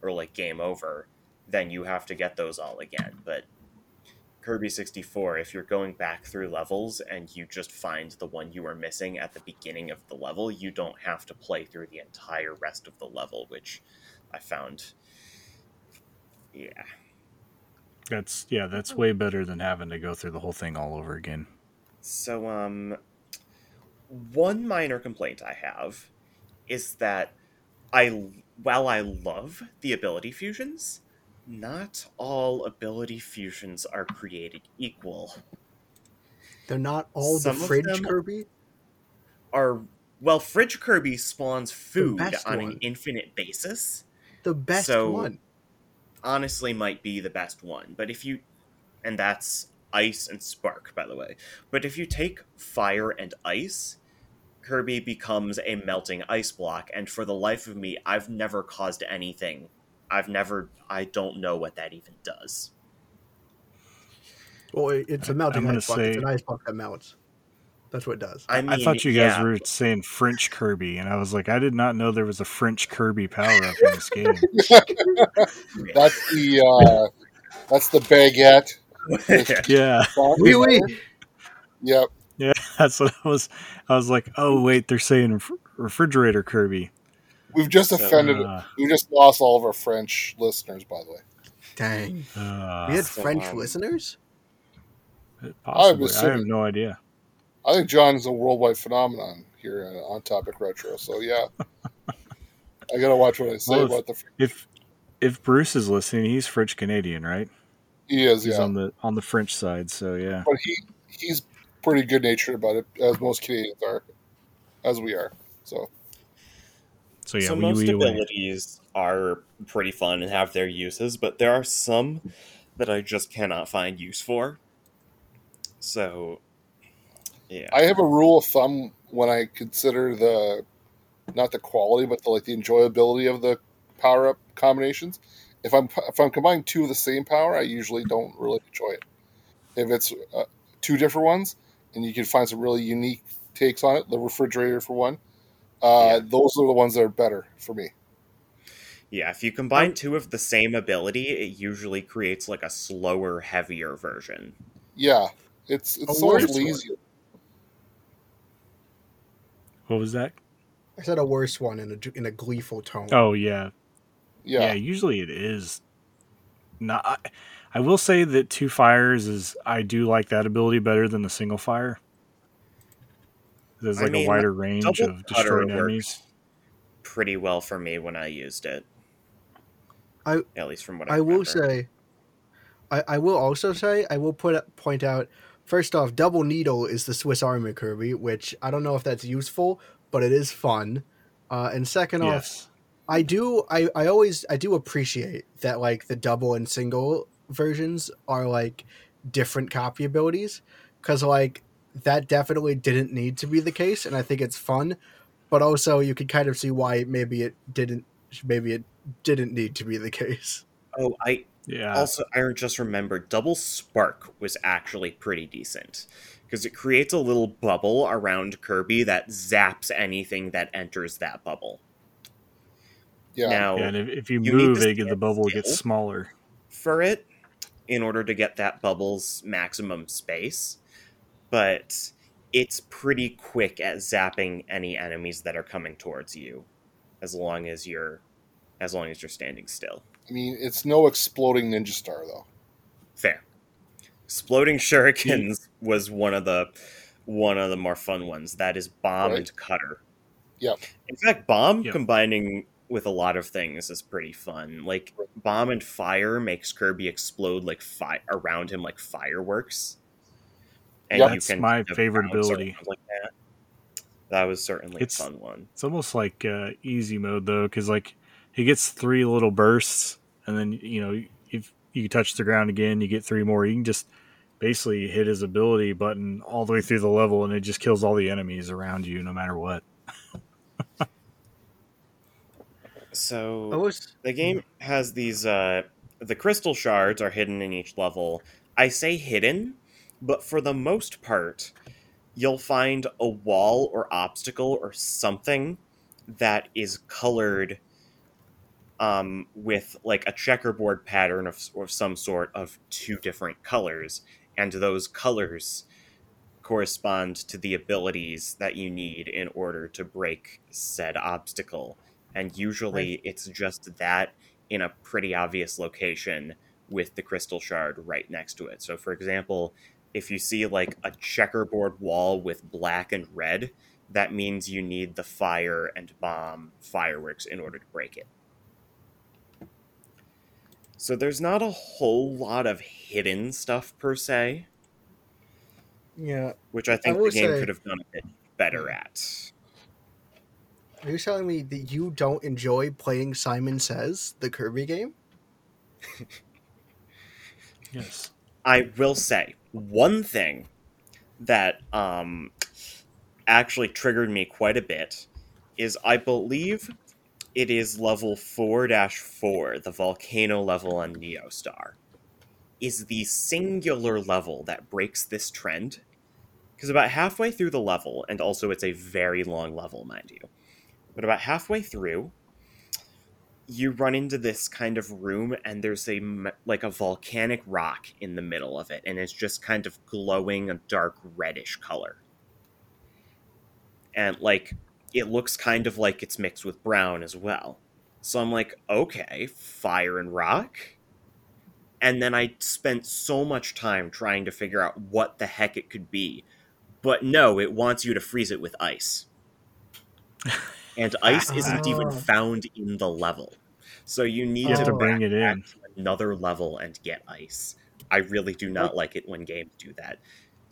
or like game over, then you have to get those all again. But Kirby 64, if you're going back through levels and you just find the one you were missing at the beginning of the level, you don't have to play through the entire rest of the level, which I found... Yeah. That's way better than having to go through the whole thing all over again. So, one minor complaint I have is that while I love the ability fusions, not all ability fusions are created equal. They're not all the Fridge Kirby? Fridge Kirby spawns food on an infinite basis. The best one. Honestly might be the best one, but if you... And that's ice and spark, by the way. But if you take fire and ice, Kirby becomes a melting ice block, and for the life of me, I've never caused anything. I don't know what that even does. Well, it's a melting ice block. It's an ice block that melts. That's what it does. I mean, I thought you guys were saying French Kirby, and I was like, I did not know there was a French Kirby power-up in this game. That's the baguette. Yeah. Really? Yep. Yeah, that's what I was like, oh, wait, they're saying refrigerator Kirby. We've just offended it. We just lost all of our French listeners, by the way. Dang. We had French listeners? Possibly. I have no idea. I think John is a worldwide phenomenon here on Topic Retro. So, yeah. I got to watch what I say about the French. If Bruce is listening, he's French Canadian, right? He is, he's on the French side, so yeah. But he's pretty good-natured about it, as most Canadians are, as we are. So yeah, most abilities are pretty fun and have their uses, but there are some that I just cannot find use for. So... Yeah. I have a rule of thumb when I consider not the quality, but the enjoyability of the power-up combinations. If I'm combining 2 of the same power, I usually don't really enjoy it. If it's 2 different ones, and you can find some really unique takes on it, the refrigerator for one, those are the ones that are better for me. Yeah, if you combine 2 of the same ability, it usually creates like a slower, heavier version. Yeah, it's so much easier. What was that? I said a worse one in a gleeful tone. Oh, yeah. Yeah, usually it is. Not. I will say that 2 fires is... I do like that ability better than the single fire. There's a wider range of destroying enemies. Pretty well for me when I used it. At least from what I remember. I will point out... First off, Double Needle is the Swiss Army Kirby, which I don't know if that's useful, but it is fun. And second off, I do appreciate that like the double and single versions are like different copy abilities, because like that definitely didn't need to be the case, and I think it's fun. But also, you can kind of see why maybe it didn't need to be the case. Oh, I just remembered Double Spark was actually pretty decent because it creates a little bubble around Kirby that zaps anything that enters that bubble. Yeah, and if you move, the bubble gets smaller for it in order to get that bubble's maximum space. But it's pretty quick at zapping any enemies that are coming towards you, as long as you're standing still. I mean, it's no exploding Ninja Star, though. Fair. Exploding Shurikens was one of the more fun ones. That is Bomb and Cutter. Yep. In fact, Bomb combining with a lot of things is pretty fun. Like, Bomb and Fire makes Kirby explode around him like fireworks. And that's my favorite ability. Like that was certainly a fun one. It's almost like easy mode, though, because, like, he gets 3 little bursts, and then, you know, if you touch the ground again, you get 3 more. You can just basically hit his ability button all the way through the level, and it just kills all the enemies around you, no matter what. The game has these... the crystal shards are hidden in each level. I say hidden, but for the most part, you'll find a wall or obstacle or something that is colored... with like a checkerboard pattern of some sort of 2 different colors, and those colors correspond to the abilities that you need in order to break said obstacle. And usually it's just that in a pretty obvious location with the crystal shard right next to it. So for example, if you see like a checkerboard wall with black and red, that means you need the fire and bomb fireworks in order to break it. So there's not a whole lot of hidden stuff, per se. Yeah. Which I think the game could have done a bit better at. Are you telling me that you don't enjoy playing Simon Says, the Kirby game? Yes. I will say, one thing that actually triggered me quite a bit is I believe... it is level 4-4, the volcano level on Neostar, is the singular level that breaks this trend. Because about halfway through the level, and also it's a very long level, mind you, but about halfway through, you run into this kind of room, and there's a volcanic rock in the middle of it, and it's just kind of glowing a dark reddish color. And, like... it looks kind of like it's mixed with brown as well. So I'm like, okay, fire and rock. And then I spent so much time trying to figure out what the heck it could be. But no, it wants you to freeze it with ice. And ice isn't even found in the level. So you need to bring it in to another level and get ice. I really do not like it when games do that.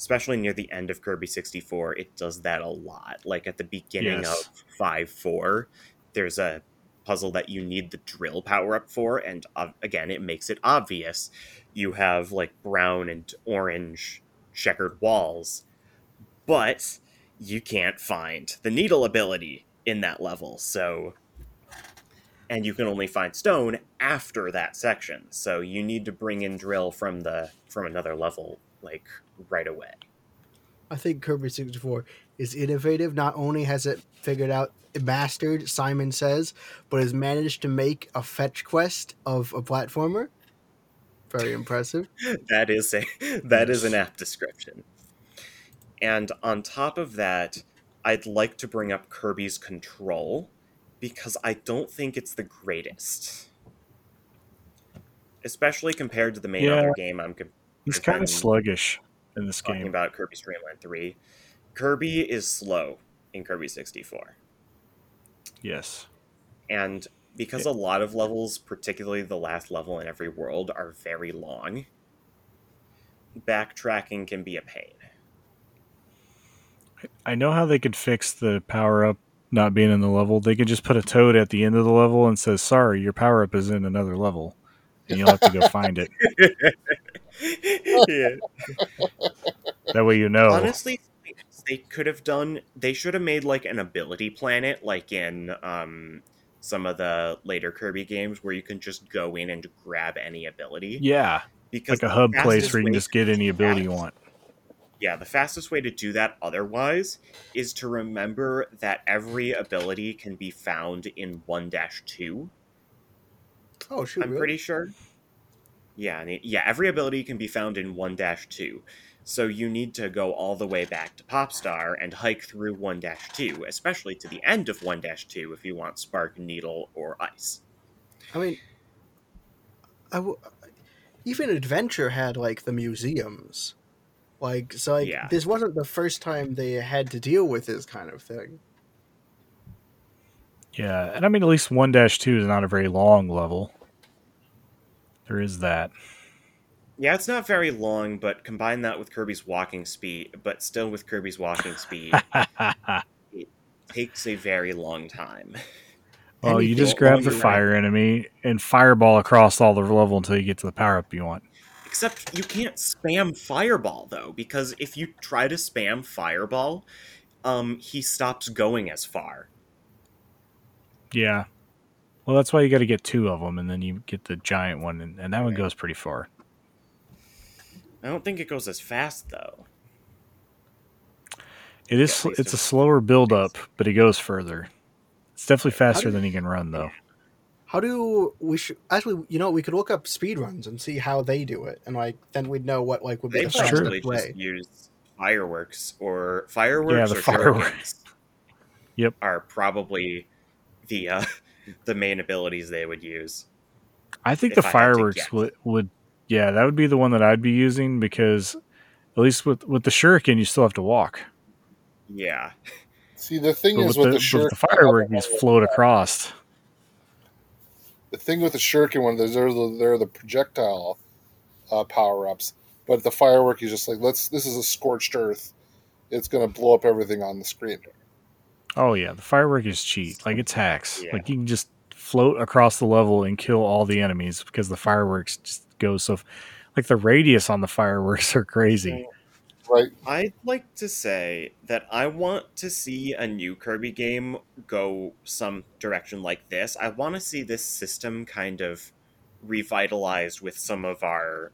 Especially near the end of Kirby 64, it does that a lot. Like, at the beginning of 5.4, there's a puzzle that you need the drill power-up for, and, again, it makes it obvious. You have, like, brown and orange checkered walls, but you can't find the needle ability in that level, so... and you can only find stone after that section, so you need to bring in drill from another level, like... right away. I think Kirby 64 is innovative. Not only has it figured out, mastered Simon Says, but has managed to make a fetch quest of a platformer. Very impressive. That is an apt description. And on top of that, I'd like to bring up Kirby's control, because I don't think it's the greatest. Especially compared to the main other game I'm comparing. He's kind of sluggish. In this game, talking about Kirby Dreamland 3, Kirby is slow in Kirby 64. Yes, and because a lot of levels, particularly the last level in every world, are very long, backtracking can be a pain. I know how they could fix the power up not being in the level. They could just put a toad at the end of the level and say, "Sorry, your power up is in another level, and you'll have to go find it." Yeah. That way, you know. Honestly, they should have made like an ability planet, like in some of the later Kirby games where you can just go in and grab any ability. Yeah, because like a hub place where you can just get any ability you want. Yeah, the fastest way to do that otherwise is to remember that every ability can be found in 1-2. Oh, shoot. I'm pretty sure. Yeah, I mean, yeah, every ability can be found in 1-2. So you need to go all the way back to Popstar and hike through 1-2, especially to the end of 1-2 if you want Spark, Needle, or Ice. I mean, even Adventure had, like, the museums. Like, so, like, yeah. This wasn't the first time they had to deal with this kind of thing. Yeah, and I mean, at least 1-2 is not a very long level. There is that. Yeah, it's not very long, but combine that with Kirby's walking speed, but still with Kirby's walking speed, it takes a very long time. Well, you just grab the fire enemy and fireball across all the level until you get to the power-up you want. Except you can't spam fireball, though, because if you try to spam fireball, he stops going as far. Yeah. Well, that's why you got to get two of them, and then you get the giant one, and that one goes pretty far. I don't think it goes as fast, though. It is. It's a slower build-up, but it goes further. It's definitely faster than you can run, though. How do we... Actually, you know, we could look up speedruns and see how they do it, and like then we'd know what like would be the fastest way. Just use fireworks. Yeah, the fireworks. Yep, are probably the main abilities they would use. I think the fireworks would. Yeah, that would be the one that I'd be using because at least with the shuriken, you still have to walk. Yeah. See, the thing but is with the shuriken... With the firework, you just float across. The thing with the shuriken one, there are the projectile power-ups, but the firework is just like, this is a scorched earth. It's going to blow up everything on the screen. Oh, yeah. The firework is cheat. Like, it's hacks. Yeah. Like, you can just float across the level and kill all the enemies because the fireworks just... goes so like the radius on the fireworks are crazy. Right. I'd like to say that I want to see a new Kirby game go some direction like this. I want to see this system kind of revitalized with some of our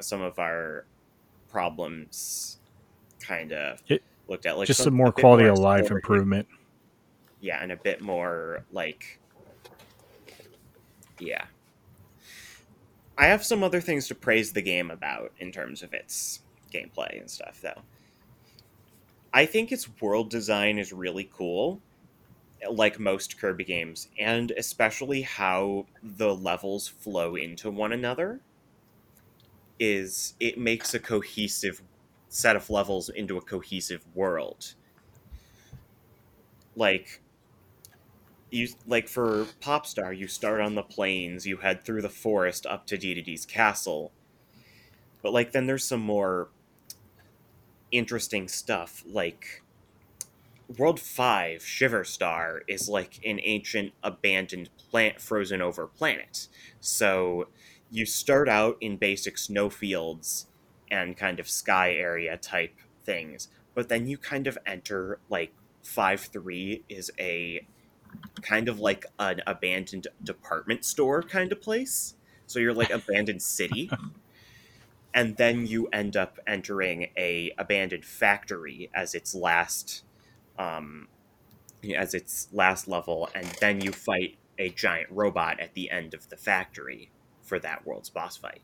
some of our problems kind of looked at, like just some more quality of life improvement. Yeah, and a bit more like. Yeah. I have some other things to praise the game about in terms of its gameplay and stuff, though. I think its world design is really cool, like most Kirby games, and especially how the levels flow into one another. It makes a cohesive set of levels into a cohesive world. Like... for Popstar, you start on the plains, you head through the forest up to Dedede's castle. But, like, then there's some more interesting stuff. Like, World 5, Shiver Star, is, like, an ancient, abandoned, frozen-over planet. So you start out in basic snowfields and kind of sky area-type things. But then you kind of enter, like, 5-3 is a... kind of like an abandoned department store kind of place. So you're like abandoned city. And then you end up entering a abandoned factory as its last level. And then you fight a giant robot at the end of the factory for that world's boss fight.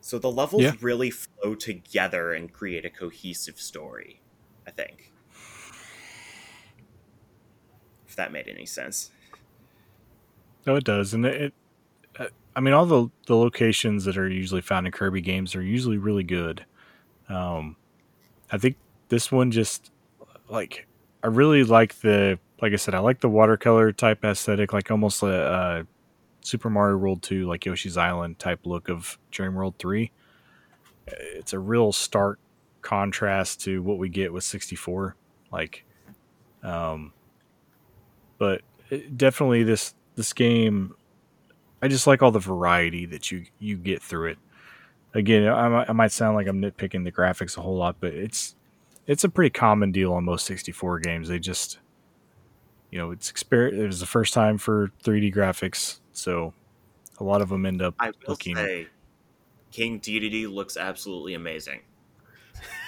So the levels really flow together and create a cohesive story, I think. If that made any sense. No, it does. And all the locations that are usually found in Kirby games are usually really good. I think this one just like, I really like I like the watercolor type aesthetic, like almost a Super Mario World 2, like Yoshi's Island type look of Dream World 3. It's a real stark contrast to what we get with 64. Like, but definitely this game, I just like all the variety that you get through it. Again, I might sound like I'm nitpicking the graphics a whole lot, but it's a pretty common deal on most 64 games. They just you know, it's it was the first time for 3D graphics, so a lot of them end up looking. I will say, King Dedede looks absolutely amazing.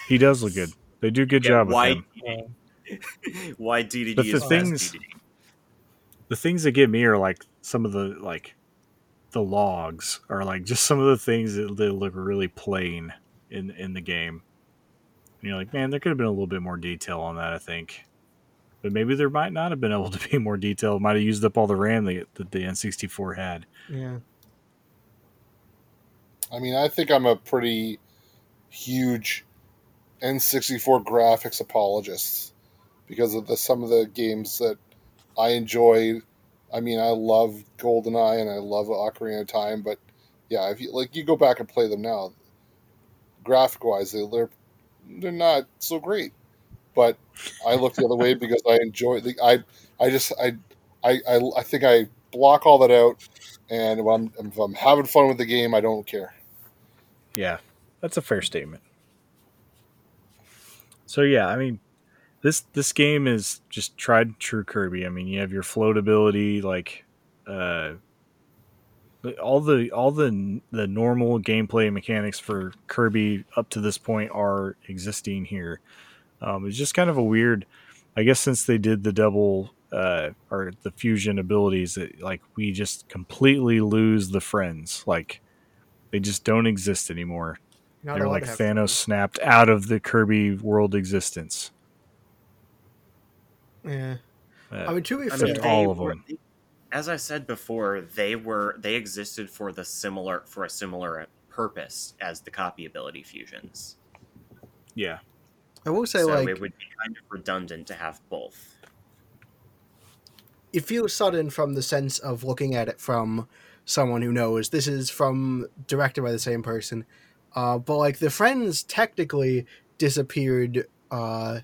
He does look good. They do a good job with him. Why DDD is DDD? The things that get me are like some of the the logs, or like just some of the things that they look really plain in the game. And you're like, man, there could have been a little bit more detail on that, I think. But maybe there might not have been able to be more detail. Might have used up all the RAM that the N64 had. Yeah. I mean, I think I'm a pretty huge N64 graphics apologists because of some of the games that I enjoyed. I mean, I love GoldenEye and I love Ocarina of Time, but yeah, if you you go back and play them now, graphic wise, they're not so great. But I look the other way because I enjoy I think I block all that out, and if I'm having fun with the game, I don't care. Yeah, that's a fair statement. So yeah, I mean, this game is just tried and true Kirby. I mean, you have your float ability, all the normal gameplay mechanics for Kirby up to this point are existing here. It's just kind of a weird, I guess, since they did the double or the fusion abilities, that we just completely lose the friends. They just don't exist anymore. They're like Thanos snapped out of the Kirby world existence. Yeah. I mean, to be fair, all of them. As I said before, they existed for a similar purpose as the copy ability fusions. Yeah. I will say, it would be kind of redundant to have both. It feels sudden from the sense of looking at it from someone who knows. This is directed by the same person. But, the friends technically disappeared. The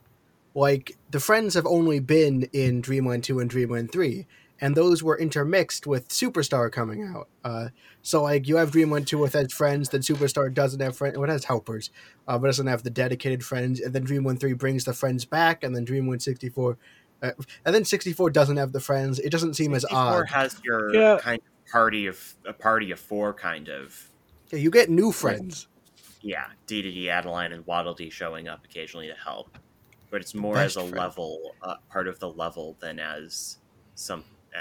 friends have only been in Dreamland 2 and Dreamland 3, and those were intermixed with Superstar coming out. So, you have Dreamland 2 with its friends, then Superstar doesn't have friends. Well, it has helpers, but doesn't have the dedicated friends, and then Dreamland 3 brings the friends back, and then Dreamland 64... and then 64 doesn't have the friends. It doesn't seem as odd. 64 has your kind of party of four, kind of. Yeah, you get new friends. Yeah, Dedede, Adeleine, and Waddle Dee showing up occasionally to help, but it's more best as a friend. Level part of the level than as some a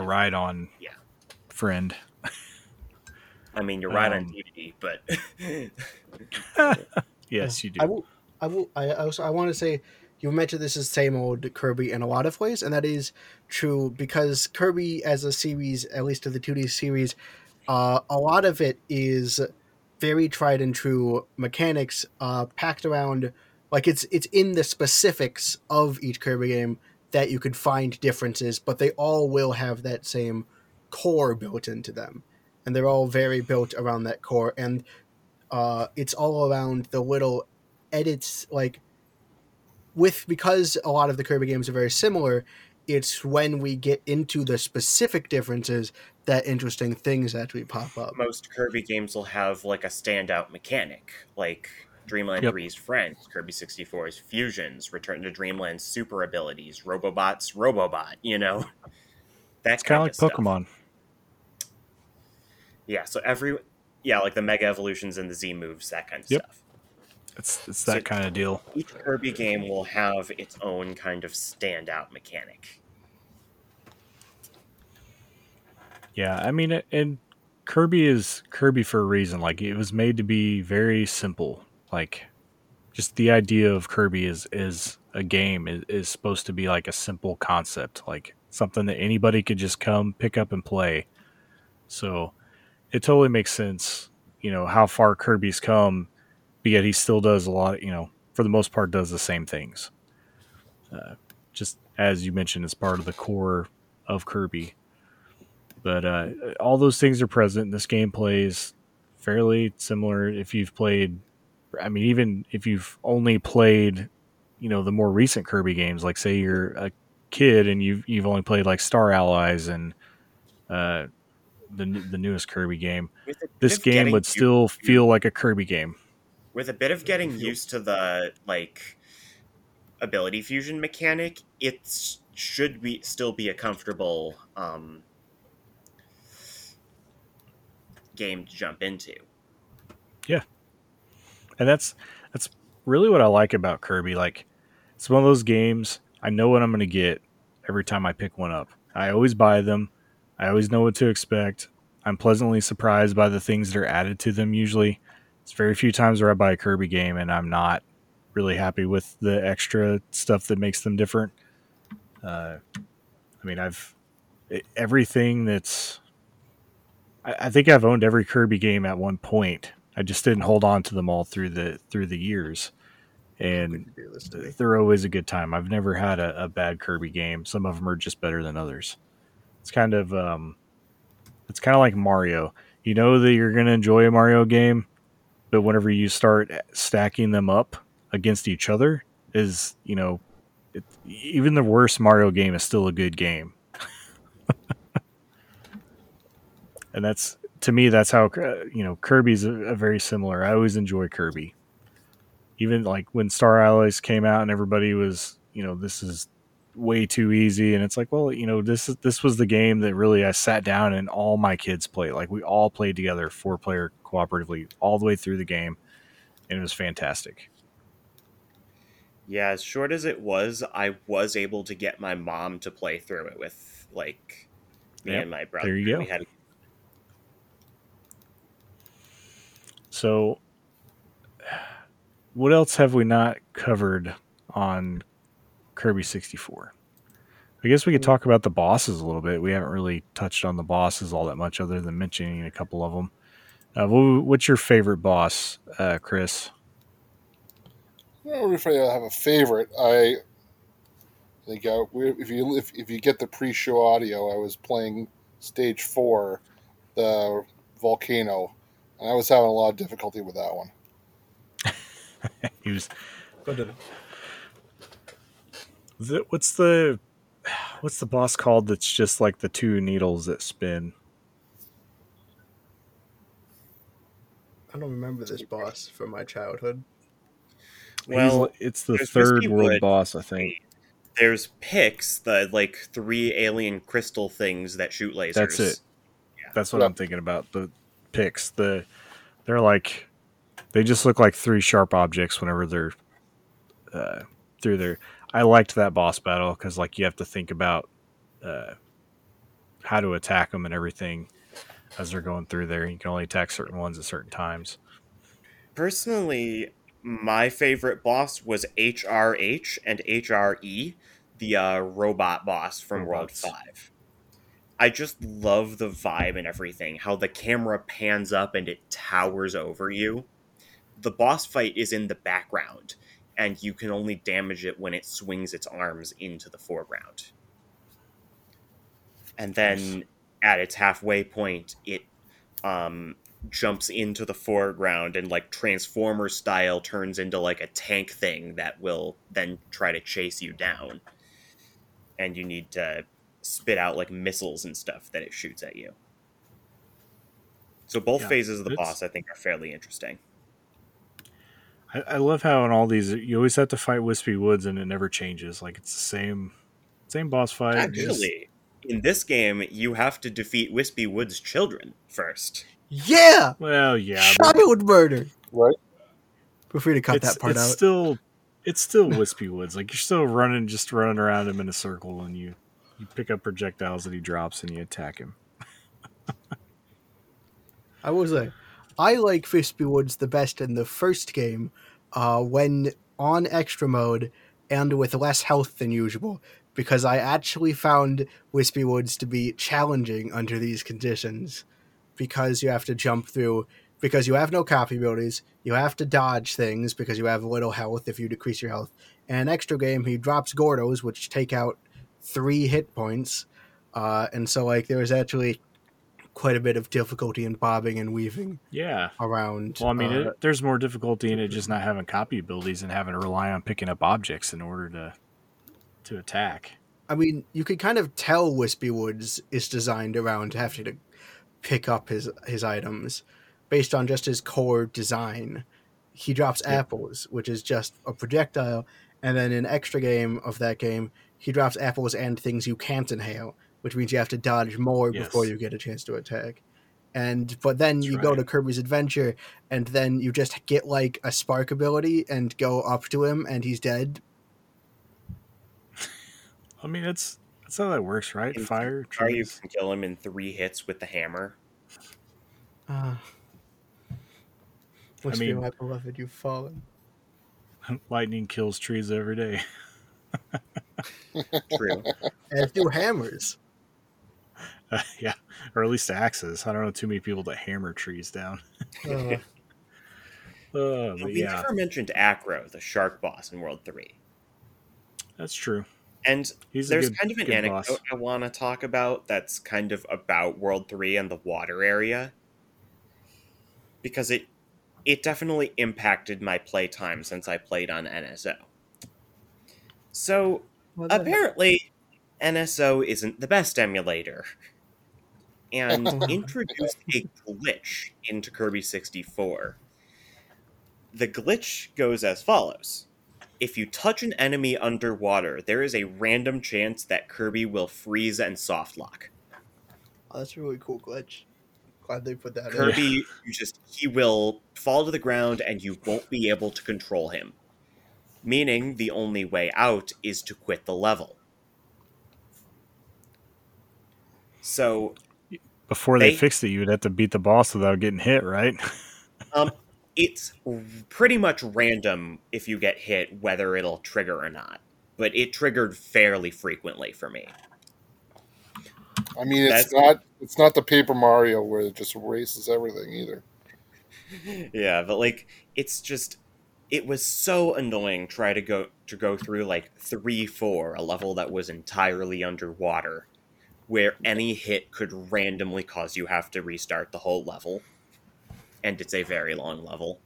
ride on friend. I mean, you ride on Dedede, but yes, you do. I want to say you mentioned this is same old Kirby in a lot of ways, and that is true because Kirby as a series, at least of the 2D series. A lot of it is very tried and true mechanics packed around, it's in the specifics of each Kirby game that you could find differences, but they all will have that same core built into them. And they're all very built around that core. And it's all around the little edits, because a lot of the Kirby games are very similar. It's when we get into the specific differences that interesting things actually pop up. Most Kirby games will have a standout mechanic, like Dreamland 3's friends, Kirby 64's fusions, Return to Dreamland's super abilities, Robobot's Robobot, that's kind of like stuff. Pokemon. Yeah, so the Mega Evolutions and the Z moves, that kind of stuff. It's that kind of deal. Each Kirby game will have its own kind of standout mechanic. Yeah, I mean, and Kirby is Kirby for a reason. It was made to be very simple. Just the idea of Kirby is a game is supposed to be a simple concept, something that anybody could just come pick up and play. So it totally makes sense, how far Kirby's come. But yet he still does a lot, for the most part, does the same things. Just as you mentioned, it's part of the core of Kirby. But all those things are present. This game plays fairly similar if you've played... I mean, even if you've only played, the more recent Kirby games, say you're a kid and you've only played, Star Allies and the newest Kirby game, this game would still feel like a Kirby game. With a bit of getting used to the ability fusion mechanic, it should be still be a comfortable game to jump into. Yeah, and that's really what I like about Kirby. Like, it's one of those games I know what I'm going to get every time I pick one up. I always buy them. I always know what to expect. I'm pleasantly surprised by the things that are added to them. Usually, it's very few times where I buy a Kirby game and I'm not really happy with the extra stuff that makes them different. I mean, everything that's... I think I've owned every Kirby game at one point. I just didn't hold on to them all through the years. And they're always a good time. I've never had a bad Kirby game. Some of them are just better than others. It's kind of like Mario. You know that you're going to enjoy a Mario game, but whenever you start stacking them up against each other, is, you know, even the worst Mario game is still a good game. And that's, to me, that's how, you know, Kirby's a very similar. I always enjoy Kirby. Even like when Star Allies came out and everybody was, you know, this is way too easy. And it's like, well, you know, this was the game that really I sat down and all my kids played. Like, we all played together, 4-player cooperatively, all the way through the game. And it was fantastic. Yeah, as short as it was, I was able to get my mom to play through it with, like, me and my brother. There you go. So, what else have we not covered on Kirby 64? I guess we could talk about the bosses a little bit. We haven't really touched on the bosses all that much, other than mentioning a couple of them. What's your favorite boss, Chris? I don't know if I have a favorite. I think if you get the pre-show audio, I was playing Stage 4, the volcano, and I was having a lot of difficulty with that one. He was good. What's the boss called that's just like the two needles that spin? I don't remember this boss from my childhood. Well, it's the third world boss, I think. There's Pix, the like 3 alien crystal things that shoot lasers. That's it. Yeah. That's what I'm thinking about. The Pix, they're like, they just look like 3 sharp objects whenever they're through there. I liked that boss battle because, like, you have to think about how to attack them and everything as they're going through there. You can only attack certain ones at certain times. Personally, my favorite boss was HR-H and HR-E, the robot boss from World 5. I just love the vibe and everything, how the camera pans up and it towers over you. The boss fight is in the background, and you can only damage it when it swings its arms into the foreground. And then at its halfway point, it jumps into the foreground and, like, Transformer style, turns into, like, a tank thing that will then try to chase you down. And you need to spit out, like, missiles and stuff that it shoots at you. So both phases of the boss, I think, are fairly interesting. I love how in all these, you always have to fight Wispy Woods and it never changes. Like, it's the same boss fight. Actually, in this game, you have to defeat Wispy Woods' children first. Yeah! Well, yeah. Child murder! Right? Feel free to cut that part out. It's still Wispy Woods. Like, you're still running around him in a circle, and you pick up projectiles that he drops and you attack him. I was like, I like Wispy Woods the best in the first game when on extra mode and with less health than usual, because I actually found Wispy Woods to be challenging under these conditions, because you have to jump through, because you have no copy abilities, you have to dodge things because you have little health if you decrease your health. And extra game, he drops Gordos, which take out 3 hit points, and so, like, there was actually quite a bit of difficulty in bobbing and weaving around. Well, I mean, there's more difficulty in it just not having copy abilities and having to rely on picking up objects in order to attack. I mean, you could kind of tell Wispy Woods is designed around having to pick up his items based on just his core design. He drops apples, which is just a projectile, And then in extra game of that game, he drops apples and things you can't inhale, which means you have to dodge more before you get a chance to attack. But then you go to Kirby's Adventure, and then you just get like a spark ability and go up to him, and he's dead. I mean, that's how that works, right? And fire, trees. You can kill him in 3 hits with the hammer. My beloved, you've fallen. Lightning kills trees every day. True. And through hammers. Yeah, or at least axes. I don't know too many people that hammer trees down. We never mentioned Acro, the shark boss in World 3. That's true. And there's kind of an anecdote boss I want to talk about that's kind of about World 3 and the water area. Because it definitely impacted my playtime since I played on NSO. So, apparently, NSO isn't the best emulator. And introduced a glitch into Kirby 64. The glitch goes as follows. If you touch an enemy underwater, there is a random chance that Kirby will freeze and softlock. Oh, that's a really cool glitch. Glad they put that in. Kirby, he will fall to the ground and you won't be able to control him. Meaning the only way out is to quit the level. So before they fixed it, you'd have to beat the boss without getting hit, right? It's pretty much random if you get hit, whether it'll trigger or not. But it triggered fairly frequently for me. I mean, it's not the Paper Mario where it just erases everything either. Yeah, but it was so annoying trying to go through 3-4, a level that was entirely underwater, where any hit could randomly cause you have to restart the whole level. And it's a very long level.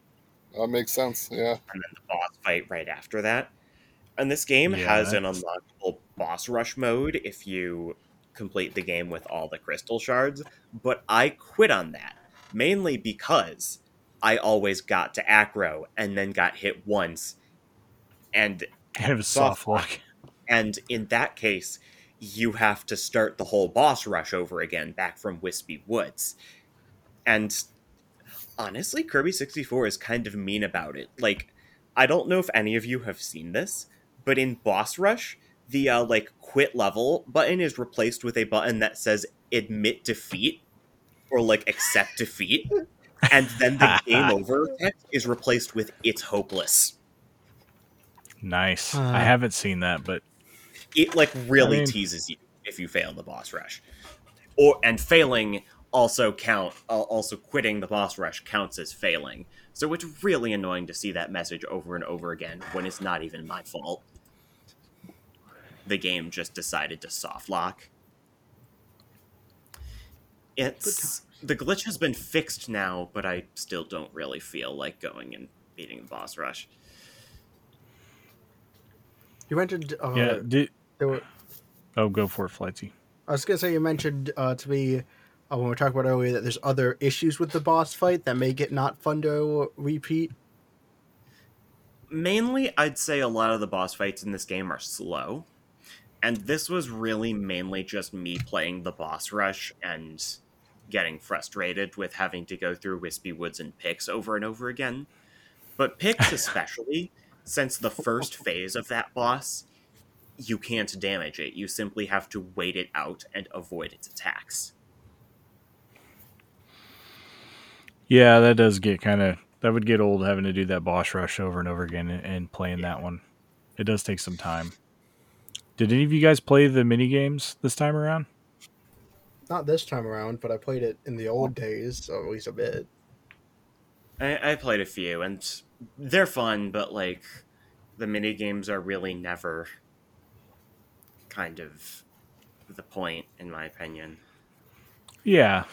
That makes sense, yeah. And then the boss fight right after that. And this game has an unlockable boss rush mode if you complete the game with all the crystal shards. But I quit on that, mainly because I always got to Acro and then got hit once. And it was softlock. And in that case, you have to start the whole boss rush over again back from Wispy Woods. And honestly, Kirby 64 is kind of mean about it. I don't know if any of you have seen this, but in Boss Rush, the, quit level button is replaced with a button that says admit defeat, or, accept defeat, and then the game over text is replaced with it's hopeless. Nice. I haven't seen that, but it, really teases you if you fail the Boss Rush. And failing also quitting the boss rush counts as failing. So it's really annoying to see that message over and over again when it's not even my fault. The game just decided to softlock. The glitch has been fixed now, but I still don't really feel like going and beating the boss rush. You mentioned go for it, Flighty. I was going to say you mentioned to me when we were talking about earlier that there's other issues with the boss fight that make it not fun to repeat. Mainly, I'd say a lot of the boss fights in this game are slow. And this was really mainly just me playing the boss rush and getting frustrated with having to go through Wispy Woods and Pix over and over again. But Pix especially, since the first phase of that boss, you can't damage it. You simply have to wait it out and avoid its attacks. Yeah, that does get that would get old having to do that boss rush over and over again and playing that one. It does take some time. Did any of you guys play the mini games this time around? Not this time around, but I played it in the old days, so at least a bit. I played a few, and they're fun, but the mini games are really never kind of the point, in my opinion. Yeah,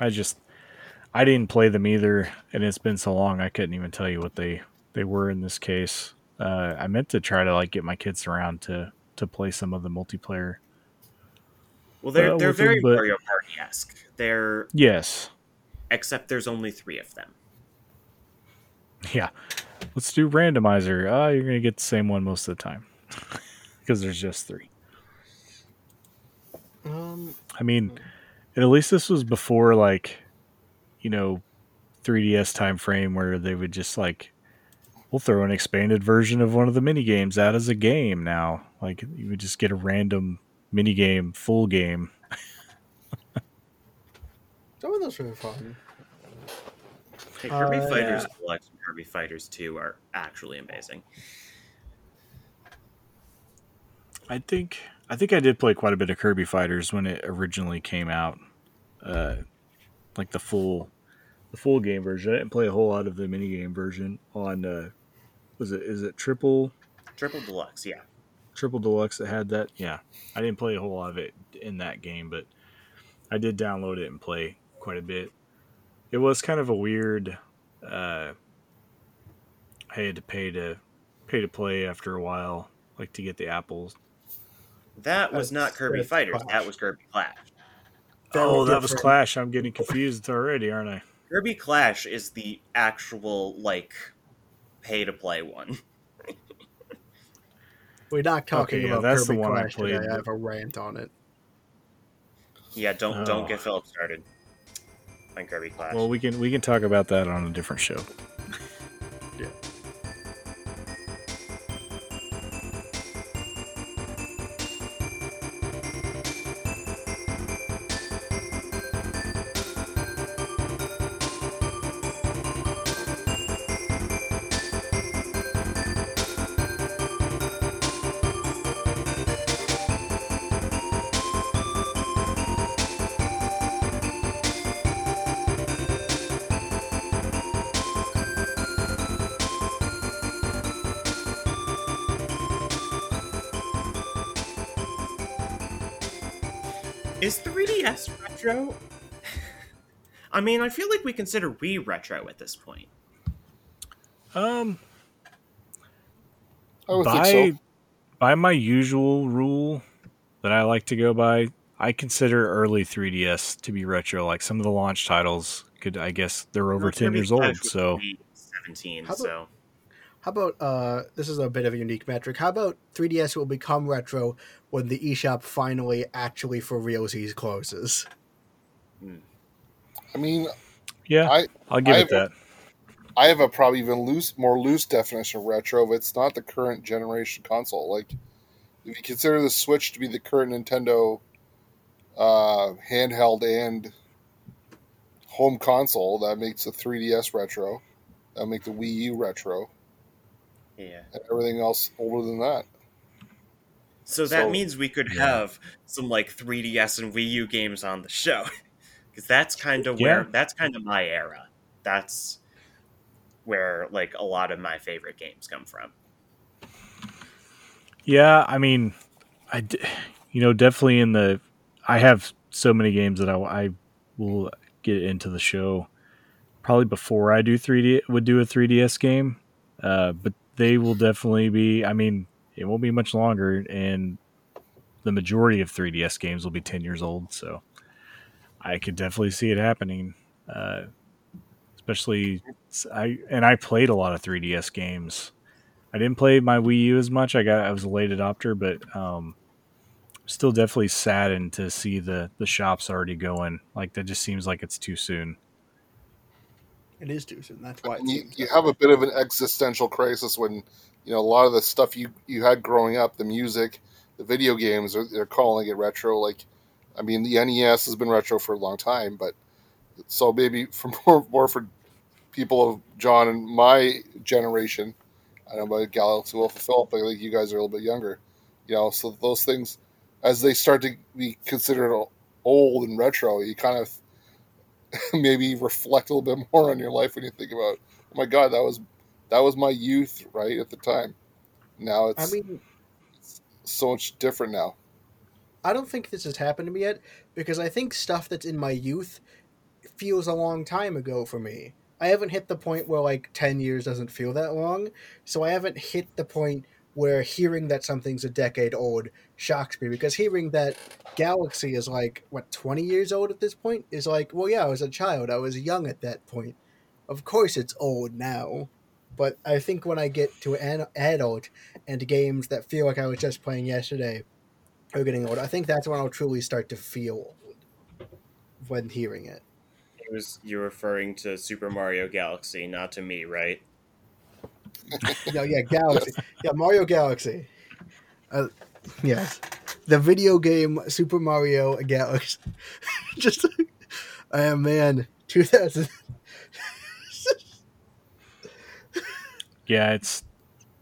I didn't play them either, and it's been so long I couldn't even tell you what they were in this case. I meant to try to get my kids around to play some of the multiplayer. Well, they're very Mario Party-esque. Yes, except there's only 3 of them. Yeah, Let's do randomizer. You're going to get the same one most of the time because there's just three. I mean, and at least this was before, like, you know, 3DS time frame where they would just like, we'll throw an expanded version of one of the mini games out as a game now. Like, you would just get a random mini game, full game. Some of those are fun. Hey, Kirby Fighters Deluxe and Kirby Fighters 2 are actually amazing. I think I did play quite a bit of Kirby Fighters when it originally came out, like the full game version. I didn't play a whole lot of the minigame version on. Is it Triple Deluxe? Yeah, Triple Deluxe that had that. Yeah, I didn't play a whole lot of it in that game, but I did download it and play quite a bit. It was kind of a weird. I had to pay to play after a while, like to get the apples. That was not Kirby Fighters. Clash. That was Kirby Clash. That was Clash. I'm getting confused already, aren't I? Kirby Clash is the actual, like, pay-to-play one. We're not talking about that's Kirby the one Clash I played today. I have a rant on it. Yeah, don't get Philip started on Kirby Clash. Well, we can talk about that on a different show. Yeah. Is 3DS retro? I mean, I feel like we consider Wii retro at this point. I would think so. By my usual rule that I like to go by, I consider early 3DS to be retro. Like some of the launch titles they're over 10 years old. So 17. How about this is a bit of a unique metric. How about 3DS will become retro when the eShop finally actually for realsies closes? I mean, yeah, I'll give it that. I have a probably even more loose definition of retro. If it's not the current generation console, like if you consider the Switch to be the current Nintendo handheld and home console, that makes the 3DS retro. That makes the Wii U retro. Yeah. And everything else older than that. So that means we could have some like 3DS and Wii U games on the show. Because that's kind of that's kind of my era. That's where like a lot of my favorite games come from. Yeah, I mean, definitely I have so many games that I will get into the show probably before I would do a 3DS game. But they will definitely be, I mean, it won't be much longer, and the majority of 3DS games will be 10 years old, so I could definitely see it happening. Especially, I played a lot of 3DS games. I didn't play my Wii U as much. I was a late adopter, but still definitely saddened to see the shops already going. Like, that just seems like it's too soon. It is too soon. That's why you have a bit of an existential crisis when you know a lot of the stuff you had growing up, the music, the video games, they're calling it retro. Like, I mean, the NES has been retro for a long time, but so maybe for more for people of John and my generation, I don't know about Galaxy Wolf and Philip, but I think you guys are a little bit younger. You know, so those things as they start to be considered old and retro, you kind of maybe reflect a little bit more on your life when you think about, oh my God, that was my youth right at the time. Now it's so much different now. I don't think this has happened to me yet because I think stuff that's in my youth feels a long time ago for me. I haven't hit the point where like 10 years doesn't feel that long. So I haven't hit the point where hearing that something's a decade old shocks me, because hearing that Galaxy is like, what, 20 years old at this point? Is like, well, yeah, I was a child. I was young at that point. Of course it's old now. but I think when I get to an adult and games that feel like I was just playing yesterday are getting old, I think that's when I'll truly start to feel old when hearing it. You're referring to Super Mario Galaxy, not to me, right? No, yeah, Galaxy. Yeah, Mario Galaxy. Yes. The video game Super Mario Galaxy. Just, oh man, 2000. Yeah, it's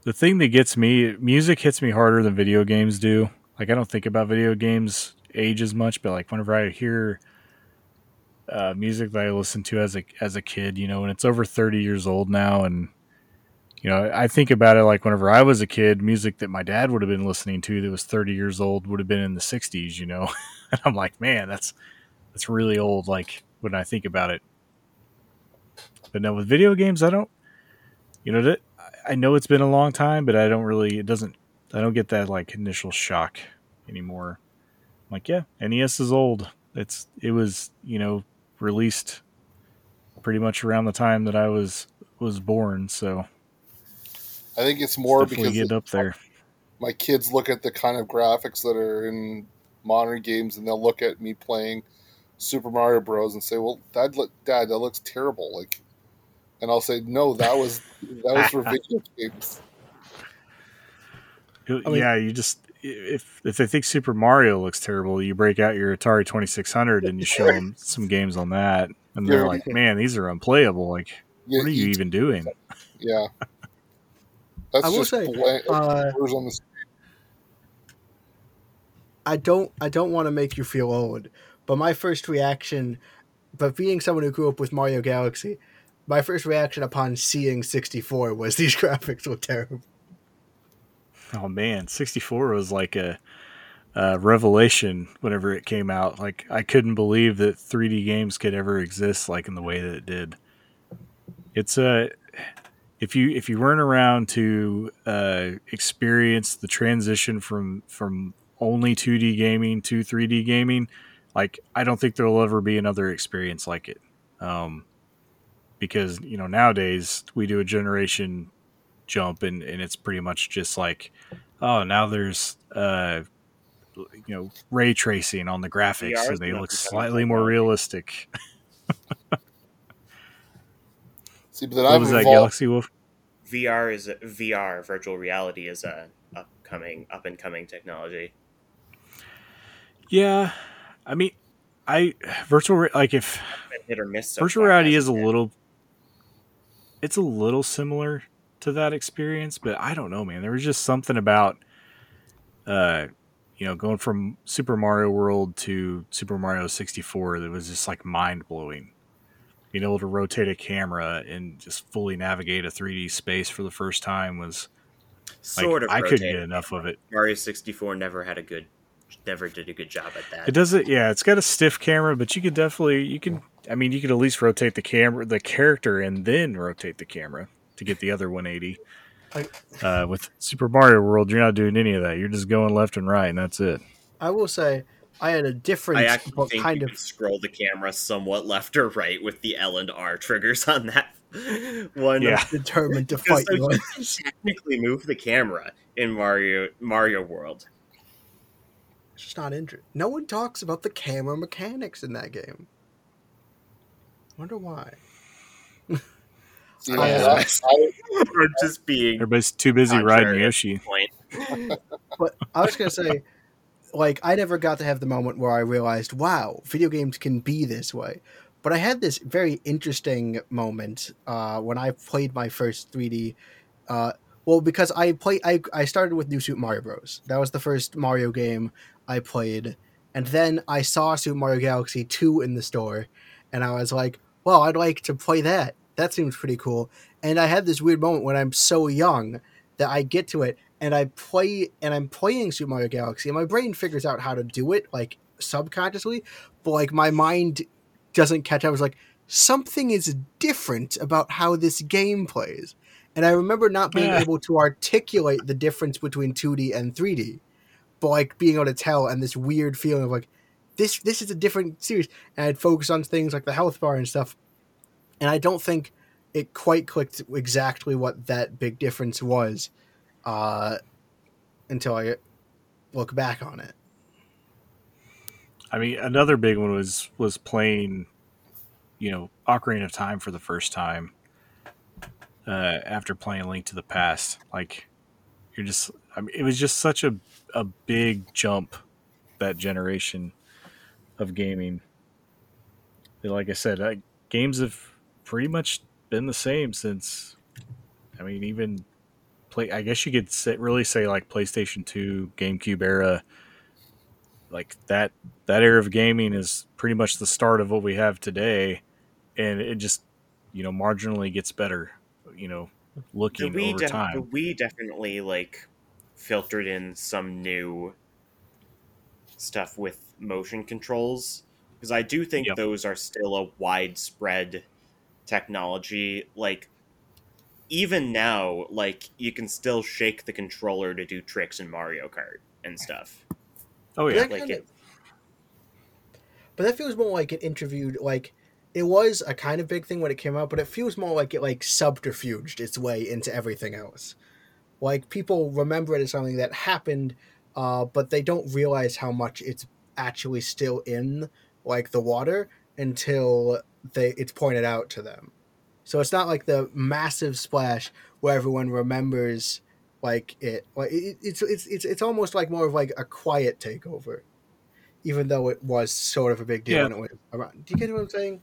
the thing that gets me. Music hits me harder than video games do. Like, I don't think about video games age as much, but like whenever I hear music that I listened to as a kid, you know, and it's over 30 years old now, and you know, I think about it like whenever I was a kid, music that my dad would have been listening to that was 30 years old would have been in the 60s, you know. And I'm like, man, that's really old, like, when I think about it. But no, with video games, I don't, you know, I know it's been a long time, but I don't really, I don't get that like initial shock anymore. I'm like, yeah, NES is old. It was, you know, released pretty much around the time that I was born, so I think it's more because get up there. My kids look at the kind of graphics that are in modern games, and they'll look at me playing Super Mario Bros. And say, "Well, Dad, that looks terrible." Like, and I'll say, "No, that was for video games." I mean, yeah, you just if they think Super Mario looks terrible, you break out your Atari 2600 and you show them some games on that, and they're like, "Man, these are unplayable." Like, what are you even doing? Yeah. That's I will say, I don't want to make you feel old, but my first reaction, but being someone who grew up with Mario Galaxy, my first reaction upon seeing 64 was these graphics were terrible. Oh man, 64 was like a revelation whenever it came out. Like, I couldn't believe that 3D games could ever exist like in the way that it did. It's a If you weren't around to experience the transition from only 2D gaming to 3D gaming, like, I don't think there'll ever be another experience like it, because, you know, nowadays we do a generation jump and it's pretty much just like, oh, now there's you know, ray tracing on the graphics, so they look slightly more realistic. See, but what was that, Galaxy Wolf? VR, virtual reality, is a up and coming technology. Yeah, I mean, virtual reality is a little, it's a little similar to that experience, but I don't know, man. There was just something about, you know, going from Super Mario World to Super Mario 64 that was just like mind blowing. Being able to rotate a camera and just fully navigate a 3D space for the first time was sort of. I couldn't get enough of it. Mario 64 never did a good job at that. It doesn't. Yeah, it's got a stiff camera, but you can. I mean, you could at least rotate the character, and then rotate the camera to get the other 180. With Super Mario World, you're not doing any of that. You're just going left and right, and that's it. I will say, I had a different kind of... I actually think you could scroll the camera somewhat left or right with the L and R triggers on that one. Yeah. Determined to fight you. You can technically move the camera in Mario World. It's just not interesting. No one talks about the camera mechanics in that game. I wonder why. Or just being... Everybody's too busy riding Yoshi. But I was going to say... Like, I never got to have the moment where I realized, wow, video games can be this way. But I had this very interesting moment when I played my first 3D. Because I started with New Super Mario Bros. That was the first Mario game I played. And then I saw Super Mario Galaxy 2 in the store. And I was like, well, I'd like to play that. That seems pretty cool. And I had this weird moment when I'm so young that I get to it. And I'm playing Super Mario Galaxy, and my brain figures out how to do it, like, subconsciously, but, like, my mind doesn't catch up. I was like, something is different about how this game plays. And I remember not being able to articulate the difference between 2D and 3D, but, like, being able to tell, and this weird feeling of, like, this is a different series. And I'd focus on things like the health bar and stuff, and I don't think it quite clicked exactly what that big difference was until I look back on it. I mean, another big one was playing, you know, Ocarina of Time for the first time after playing Link to the Past. Like, you're just, I mean, it was just such a big jump, that generation of gaming. And like I said, games have pretty much been the same since. I mean, even play. I guess you could say like PlayStation 2, GameCube era. Like that era of gaming is pretty much the start of what we have today, and it just, you know, marginally gets better, you know, looking over time. We definitely like filtered in some new stuff with motion controls, because I do think those are still a widespread technology. Like, even now, like, you can still shake the controller to do tricks in Mario Kart and stuff. Oh yeah, but that feels more like it interviewed, like, it was a kind of big thing when it came out, but it feels more like it, like, subterfuged its way into everything else. Like, people remember it as something that happened, but they don't realize how much it's actually still in, like, the water until it's pointed out to them. So it's not like the massive splash where everyone remembers, like, it. Like, it's almost like more of like a quiet takeover, even though it was sort of a big deal. Yeah. When it went around. Do you get what I'm saying?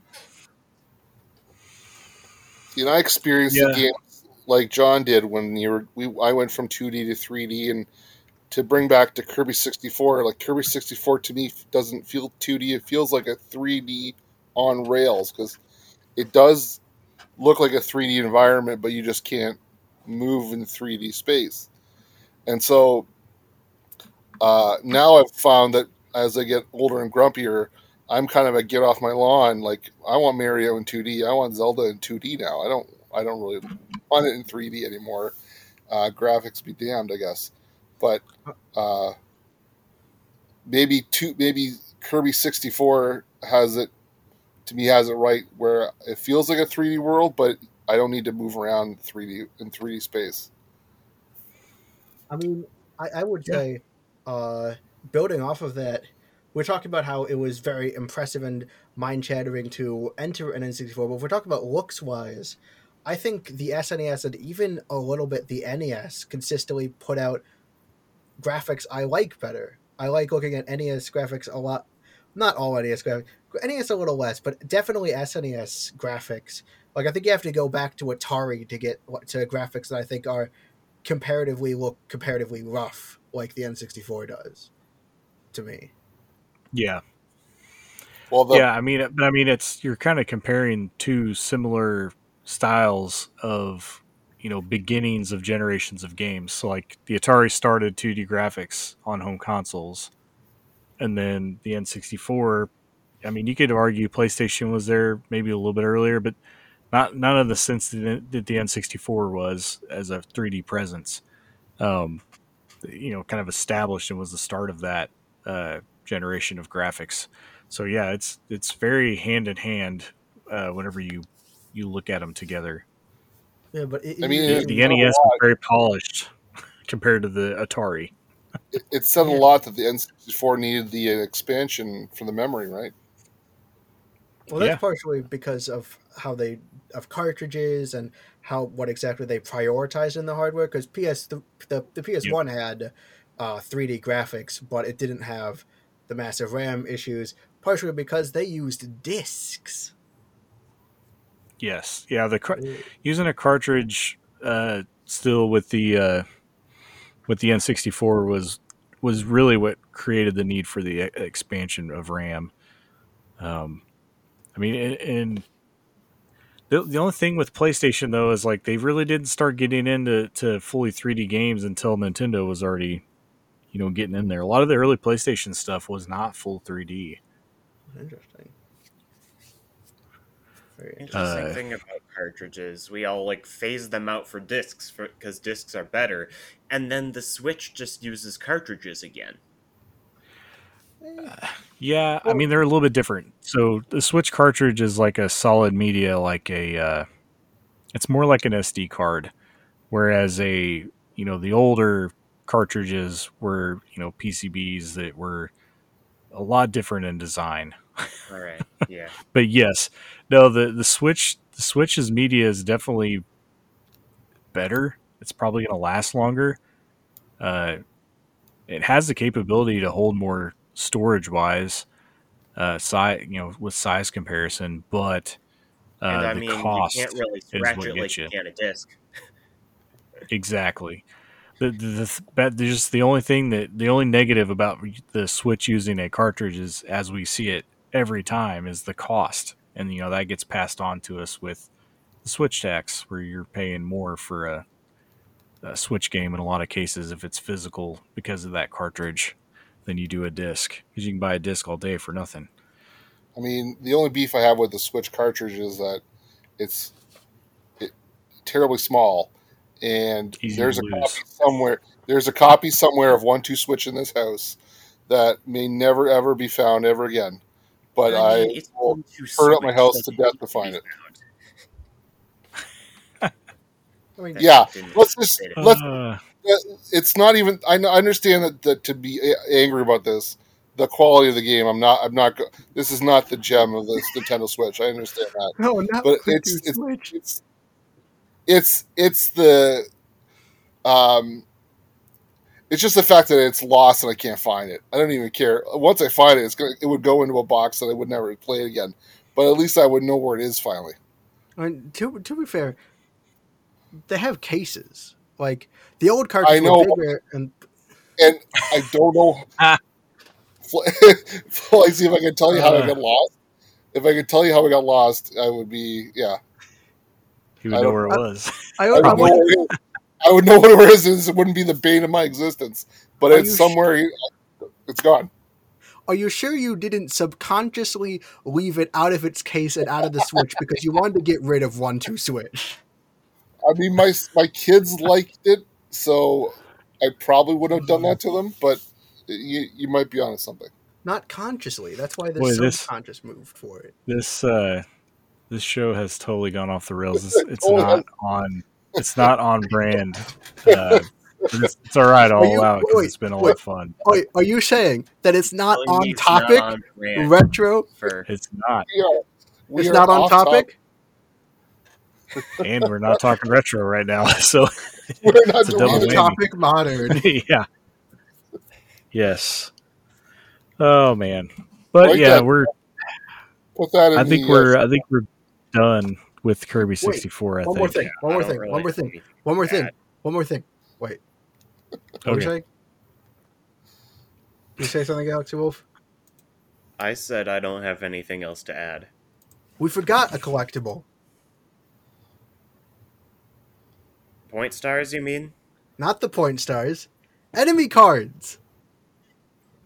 You know, I experienced the game like John did when I went from 2D to 3D, and to bring back to Kirby 64, like, Kirby 64 to me doesn't feel 2D. It feels like a 3D on rails, because it does look like a 3D environment, but you just can't move in 3D space. And so now I've found that as I get older and grumpier, I'm kind of a get off my lawn. Like, I want Mario in 2D. I want Zelda in 2D now. I don't really want it in 3D anymore. Graphics be damned, I guess. But maybe Kirby 64 has it, to me, has it right, where it feels like a 3D world, but I don't need to move around 3D in 3D space. I mean, I would say, building off of that, we're talking about how it was very impressive and mind-shattering to enter an N64, but if we're talking about looks-wise, I think the SNES and even a little bit the NES consistently put out graphics I like better. I like looking at NES graphics a lot. Not all NES graphics. NES a little less, but definitely SNES graphics. Like, I think you have to go back to Atari to get to graphics that I think are comparatively rough, like the N64 does, to me. Yeah. Well, I mean, it's, you're kind of comparing two similar styles of, you know, beginnings of generations of games. So, like, the Atari started 2D graphics on home consoles, and then the N64. I mean, you could argue PlayStation was there maybe a little bit earlier, but none of the sense that the N64 was as a 3D presence, you know, kind of established and was the start of that generation of graphics. So yeah, it's very hand in hand whenever you look at them together. Yeah, but the NES is very polished compared to the Atari. It said a lot that the N64 needed the expansion for the memory, right? Well, that's partially because of how they, of cartridges and what exactly they prioritized in the hardware. Because the PS1 had 3D graphics, but it didn't have the massive RAM issues. Partially because they used discs. Yes, yeah. Using a cartridge still with the N64 was really what created the need for the expansion of RAM. I mean, and the only thing with PlayStation, though, is like they really didn't start getting into fully 3D games until Nintendo was already, you know, getting in there. A lot of the early PlayStation stuff was not full 3D. Interesting. Very interesting thing about cartridges. We all like phase them out for discs because discs are better, and then the Switch just uses cartridges again. Yeah, I mean, they're a little bit different. So the Switch cartridge is like a solid media, like It's more like an SD card, whereas the older cartridges were, PCBs that were a lot different in design. All right. Yeah. But yes, no, the Switch's media is definitely better. It's probably going to last longer. It has the capability to hold more storage wise, with size comparison, but the cost, you can't really stretch it like you can a disc. Exactly. Just the only negative about the Switch using a cartridge is, as we see it every time, is the cost. And, that gets passed on to us with the Switch tax, where you're paying more for a Switch game in a lot of cases, if it's physical, because of that cartridge, than you do a disc. Because you can buy a disc all day for nothing. I mean, the only beef I have with the Switch cartridge is that it's terribly small. And there's a copy somewhere of 1-2 Switch in this house that may never ever be found ever again. But I will burn up my house to death to find it. I mean, yeah, it's not even. I understand that to be angry about this, the quality of the game. I'm not. This is not the gem of this Nintendo Switch. I understand that. No, not but it's Switch. It's the it's just the fact that it's lost and I can't find it. I don't even care. Once I find it, it would go into a box that I would never play it again. But at least I would know where it is finally. I mean, to be fair, they have cases. Like the old cartridges were bigger, and I don't know. See if I can tell you how I got lost. If I could tell you how I got lost, I would be You would know where it was. I would know where it is. It wouldn't be the bane of my existence. But it's somewhere. It's gone. Are you sure you didn't subconsciously leave it out of its case and out of the Switch because you wanted to get rid of 1-2 Switch? I mean, my kids liked it, so I probably would have done that to them. But you might be onto something. Not consciously. That's why there's a subconscious move for it. This show has totally gone off the rails. It's not on brand. It's all right all out because it's been a lot of fun. Wait, are you saying that it's not on topic? Not on retro? It's not. It's not on topic. And we're not talking retro right now, so we're not doing topic modern. Yeah. Yes. Oh man, but like we're. Put that in I think we're done with Kirby 64. One more thing. Wait. Okay. You say something, Galaxy Wolf? I said I don't have anything else to add. We forgot a collectible. Point stars, you mean? Not the point stars. Enemy cards.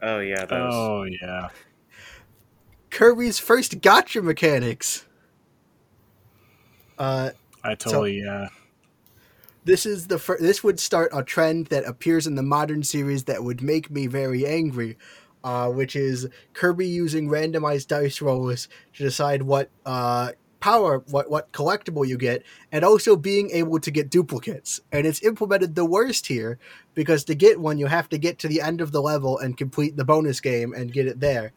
Oh yeah, those. Oh yeah. Kirby's first gacha mechanics. This is the this would start a trend that appears in the modern series that would make me very angry, which is Kirby using randomized dice rolls to decide what what collectible you get, and also being able to get duplicates. And it's implemented the worst here, because to get one you have to get to the end of the level and complete the bonus game and get it there.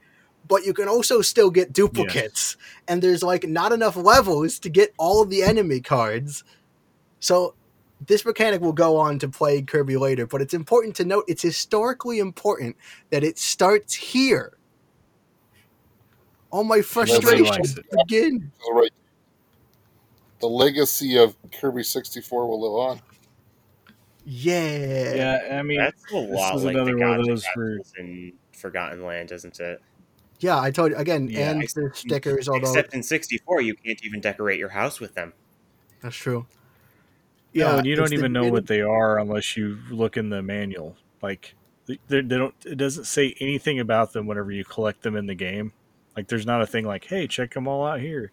But you can also still get duplicates. Yes. And there's not enough levels to get all of the enemy cards. So this mechanic will go on to plague Kirby later, but it's important to note, it's historically important that it starts here. All my frustrations begin. Right. The legacy of Kirby 64 will live on. Yeah. Yeah, I mean, that's a lot like another one of those in Forgotten Land, isn't it? Yeah, I told you again, yeah, and the stickers. Except in 64, you can't even decorate your house with them. That's true. Yeah, and you don't even know what they are unless you look in the manual. Like they don't. It doesn't say anything about them whenever you collect them in the game. Like there's not a thing like, "Hey, check them all out here,"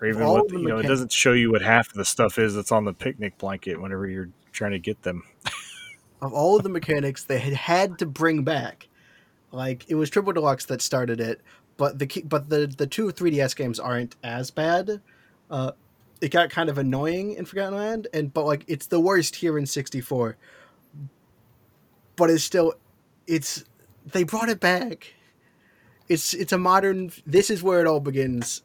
or even what it doesn't show you what half of the stuff is that's on the picnic blanket whenever you're trying to get them. Of all of the mechanics they had to bring back. Like it was Triple Deluxe that started it, but the 2 3DS games aren't as bad. it got kind of annoying in Forgotten Land, but like it's the worst here in 64. But it's still, they brought it back. It's a modern. This is where it all begins.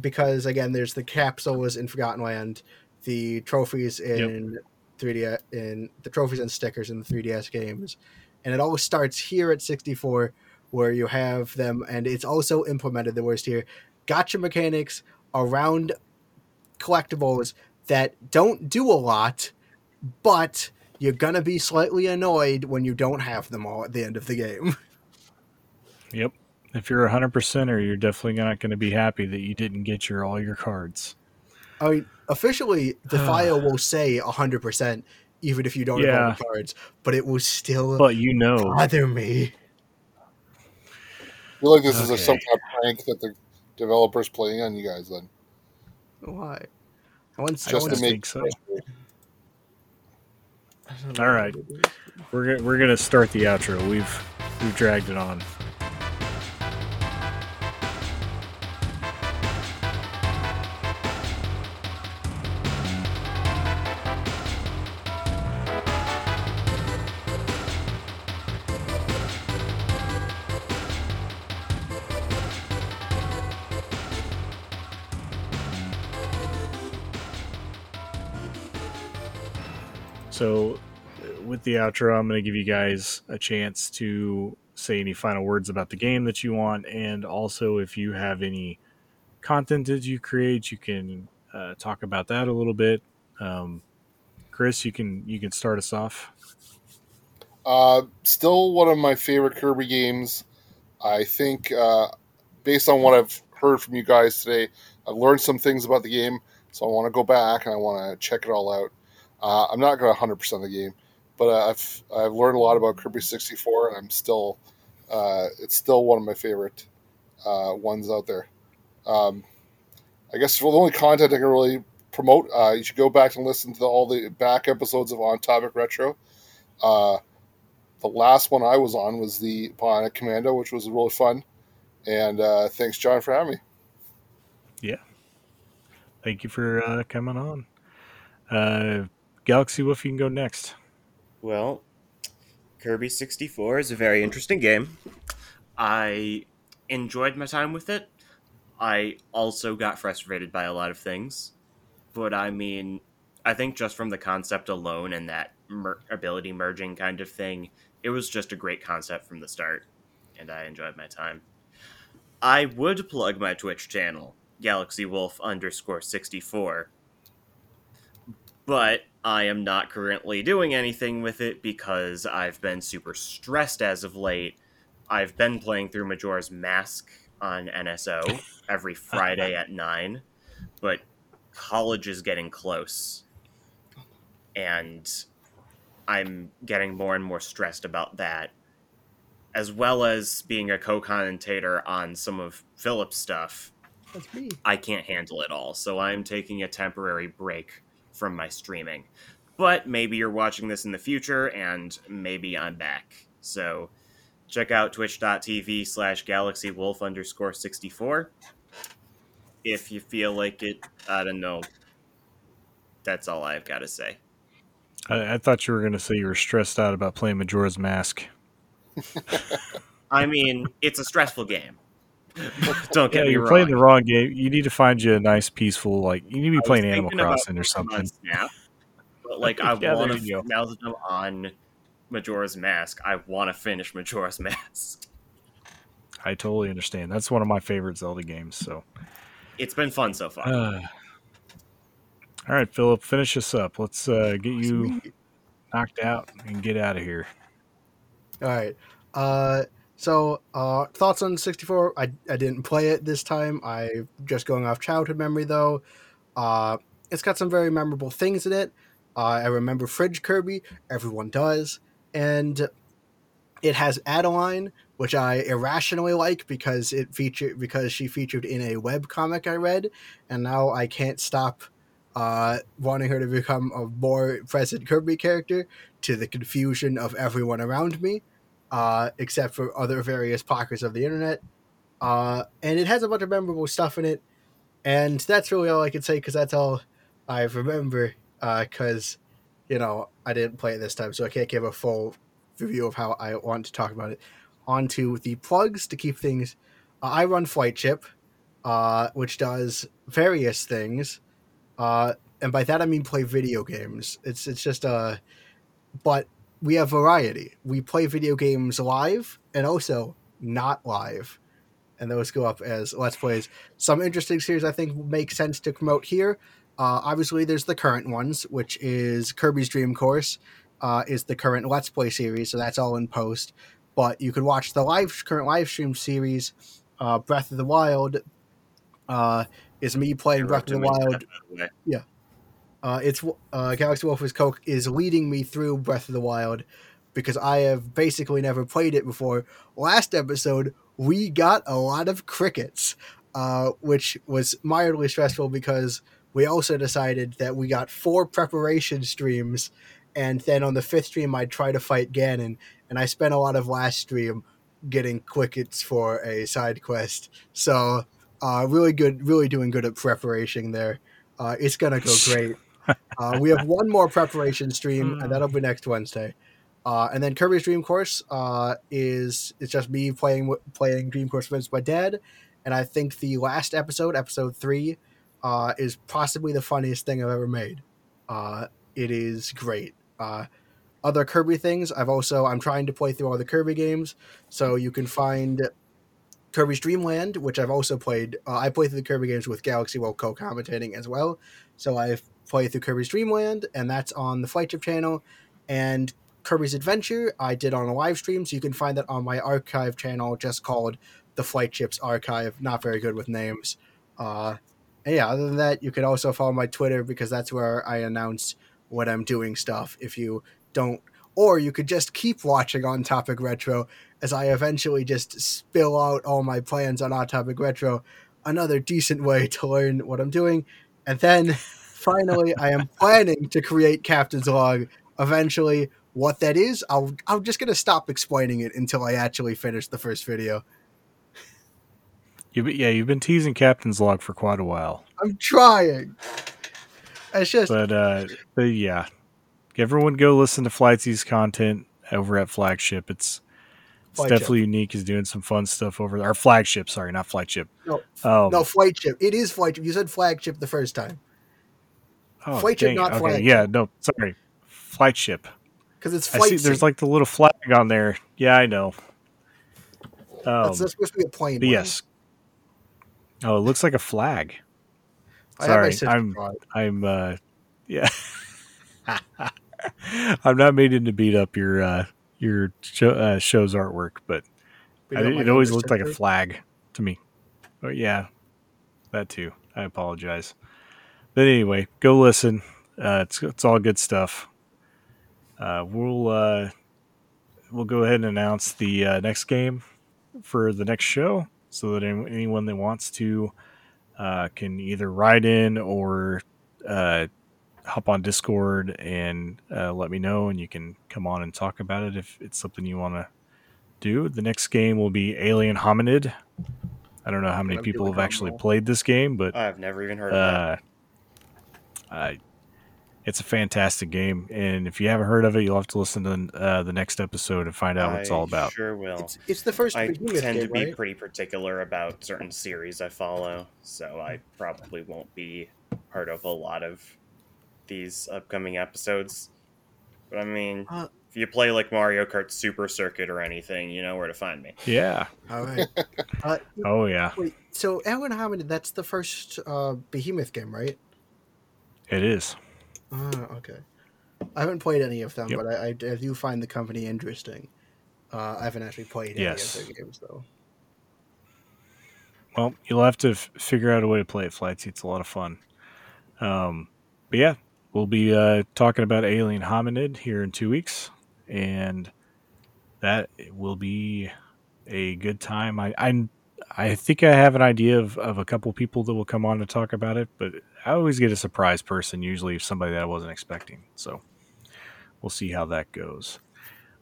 Because again, there's the capsule was in Forgotten Land, the trophies in 3D, in the trophies and stickers in the 3DS games, and it all starts here at 64, where you have them, and it's also implemented the worst here. Gotcha mechanics around collectibles that don't do a lot, but you're gonna be slightly annoyed when you don't have them all at the end of the game. Yep. If you're 100%er, you're definitely not going to be happy that you didn't get all your cards. I mean, officially, the file will say 100%, even if you don't have all the cards, but it will still bother me. I feel like this is some kind of prank that the developer's playing on you guys, then. Why? I think so. All right. We're going to start the outro. We've dragged it on. So with the outro, I'm going to give you guys a chance to say any final words about the game that you want. And also, if you have any content that you create, you can talk about that a little bit. Chris, you can start us off. Still one of my favorite Kirby games. I think based on what I've heard from you guys today, I've learned some things about the game. So I want to go back and I want to check it all out. I'm not going to 100% the game, but I've learned a lot about Kirby 64, and I'm still it's still one of my favorite ones out there. I guess for the only content I can really promote, you should go back and listen to all the back episodes of On Topic Retro. The last one I was on was the Bionic Commando, which was really fun, and thanks, John, for having me. Yeah, thank you for coming on. Galaxy Wolf, you can go next. Well, Kirby 64 is a very interesting game. I enjoyed my time with it. I also got frustrated by a lot of things. But I mean, I think just from the concept alone and that ability merging kind of thing, it was just a great concept from the start. And I enjoyed my time. I would plug my Twitch channel, GalaxyWolf_64. But I am not currently doing anything with it because I've been super stressed as of late. I've been playing through Majora's Mask on NSO every Friday at 9. But college is getting close. And I'm getting more and more stressed about that. As well as being a co-commentator on some of Philip's stuff. That's me. I can't handle it all. So I'm taking a temporary break from my streaming, but maybe you're watching this in the future and maybe I'm back, so check out twitch.tv/GalaxyWolf_64 if you feel like it. I don't know, that's all I've got to say. I thought you were going to say you were stressed out about playing Majora's Mask. I mean, it's a stressful game. Don't get me wrong. You're playing the wrong game. You need to find you a nice, peaceful, like, you need to be playing Animal Crossing or something. Snap, but, like, I want to, now that I'm on Majora's Mask, I want to finish Majora's Mask. I totally understand. That's one of my favorite Zelda games, so. It's been fun so far. All right, Philip, finish us up. Let's get you knocked out and get out of here. All right. So, thoughts on 64, I didn't play it this time. I just going off childhood memory, though. It's got some very memorable things in it. I remember Fridge Kirby. Everyone does. And it has Adeleine, which I irrationally like because she featured in a webcomic I read. And now I can't stop wanting her to become a more present Kirby character to the confusion of everyone around me. Except for other various pockets of the internet. And it has a bunch of memorable stuff in it. And that's really all I can say, because that's all I remember, because, you know, I didn't play it this time, so I can't give a full review of how I want to talk about it. On to the plugs to keep things... I run Flightship, which does various things, and by that I mean play video games. It's just but we have variety. We play video games live and also not live, and those go up as Let's Plays. Some interesting series I think make sense to promote here. Obviously, there's the current ones, which is Kirby's Dream Course, is the current Let's Play series, so that's all in post. But you could watch the current live stream series, Breath of the Wild, is me playing Breath of the Wild. Yeah, it's Galaxy Wolf is leading me through Breath of the Wild because I have basically never played it before. Last episode, we got a lot of crickets, which was mildly stressful because we also decided that we got 4 preparation streams. And then on the 5th stream, I try to fight Ganon, and I spent a lot of last stream getting quickets for a side quest. So really good, really doing good at preparation there. It's going to go great. We have one more preparation stream, and that'll be next Wednesday. And then Kirby's Dream Course it's just me playing Dream Course Vince by Dad. And I think the last episode, episode 3, is possibly the funniest thing I've ever made. It is great. Other Kirby things, I'm trying to play through all the Kirby games, so you can find Kirby's Dream Land, which I've also played. I play through the Kirby games with Galaxy while co-commentating as well, so I've played through Kirby's Dream Land, and that's on the Flightship channel, and Kirby's Adventure I did on a live stream, so you can find that on my archive channel, just called the Flightship's Archive. Not very good with names. And yeah, other than that, you can also follow my Twitter, because that's where I announce what I'm doing stuff. If you don't, or you could just keep watching On Topic Retro as I eventually just spill out all my plans on On Topic Retro, another decent way to learn what I'm doing. And then finally, I am planning to create Captain's Log eventually. What that is, I'm just going to stop explaining it until I actually finish the first video. You've been teasing Captain's Log for quite a while. I'm trying. It's just... But yeah. Everyone go listen to Flightsy's content over at Flagship. It's definitely unique. He's doing some fun stuff over there. Or Flagship, sorry, not Flightship. No, Flightship. It is Flightship. You said Flagship the first time. Oh, Flightship, not okay. Flagship. Yeah, no, sorry. Flightship. Because it's Flightship. I see there's like the little flag on there. Yeah, I know. That's supposed to be a plane. Yes. Oh, it looks like a flag. Sorry, I'm yeah. I'm not meaning to beat up your show's artwork, but it always looked like a flag to me. But yeah, that too. I apologize. But anyway, go listen. It's all good stuff. We'll go ahead and announce the next game for the next show, so that anyone that wants to can either write in or hop on Discord and let me know, and you can come on and talk about it if it's something you want to do. The next game will be Alien Hominid. I don't know how many people have actually played this game, but I've never even heard of it. It's a fantastic game, and if you haven't heard of it, you'll have to listen to the next episode and find out what it's all about. I sure will. It's the first. I tend to be pretty particular about certain series I follow, so I probably won't be part of a lot of these upcoming episodes. But I mean, if you play like Mario Kart Super Circuit or anything, you know where to find me. Yeah. All right. Oh yeah. Wait, so Alien Hominid, that's the first Behemoth game, right? It is. Okay. I haven't played any of them, but I do find the company interesting. I haven't actually played any of their games, though. Well, you'll have to figure out a way to play it, Flightsy. It's a lot of fun. But yeah, we'll be talking about Alien Hominid here in 2 weeks, and that will be a good time. I think I have an idea of a couple people that will come on to talk about it, but I always get a surprise person, usually somebody that I wasn't expecting. So we'll see how that goes.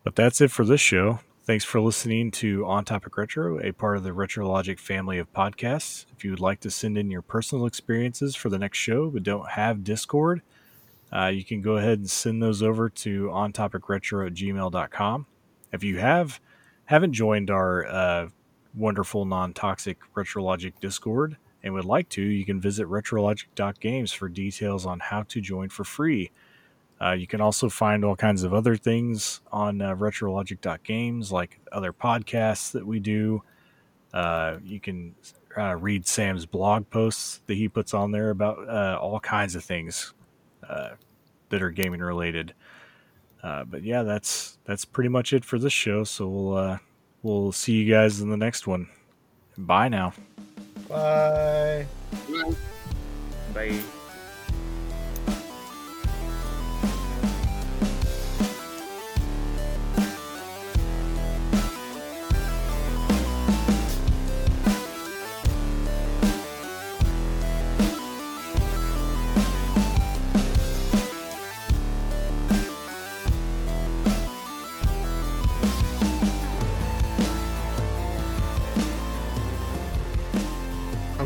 But that's it for this show. Thanks for listening to On Topic Retro, a part of the Retrologic family of podcasts. If you would like to send in your personal experiences for the next show but don't have Discord, you can go ahead and send those over to ontopicretro@gmail.com. If you haven't joined our wonderful non-toxic Retrologic Discord and would like to, you can visit retrologic.games for details on how to join for free. You can also find all kinds of other things on retrologic.games, like other podcasts that we do. You can read Sam's blog posts that he puts on there about all kinds of things that are gaming related. But yeah, that's pretty much it for this show. So we'll see you guys in the next one. Bye now. Bye. Bye.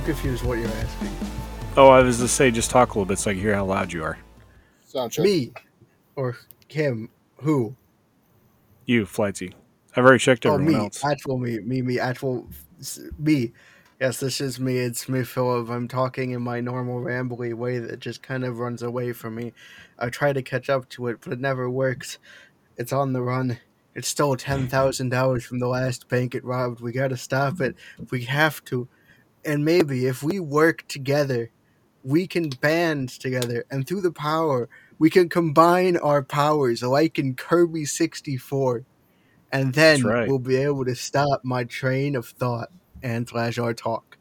Confused what you're asking. Oh, I was to say, just talk a little bit so I can hear how loud you are. Sound check. Me or him? Who? You, Flightsy. I've already checked everyone else. Actual me, actual me. Yes, this is me. It's me, Philip. I'm talking in my normal rambly way that just kind of runs away from me. I try to catch up to it, but it never works. It's on the run. It's still $10,000 from the last bank it robbed. We gotta stop it. We have to. And maybe if we work together, we can band together. And through the power, we can combine our powers like in Kirby 64. And then we'll be able to stop my train of thought and / our talk.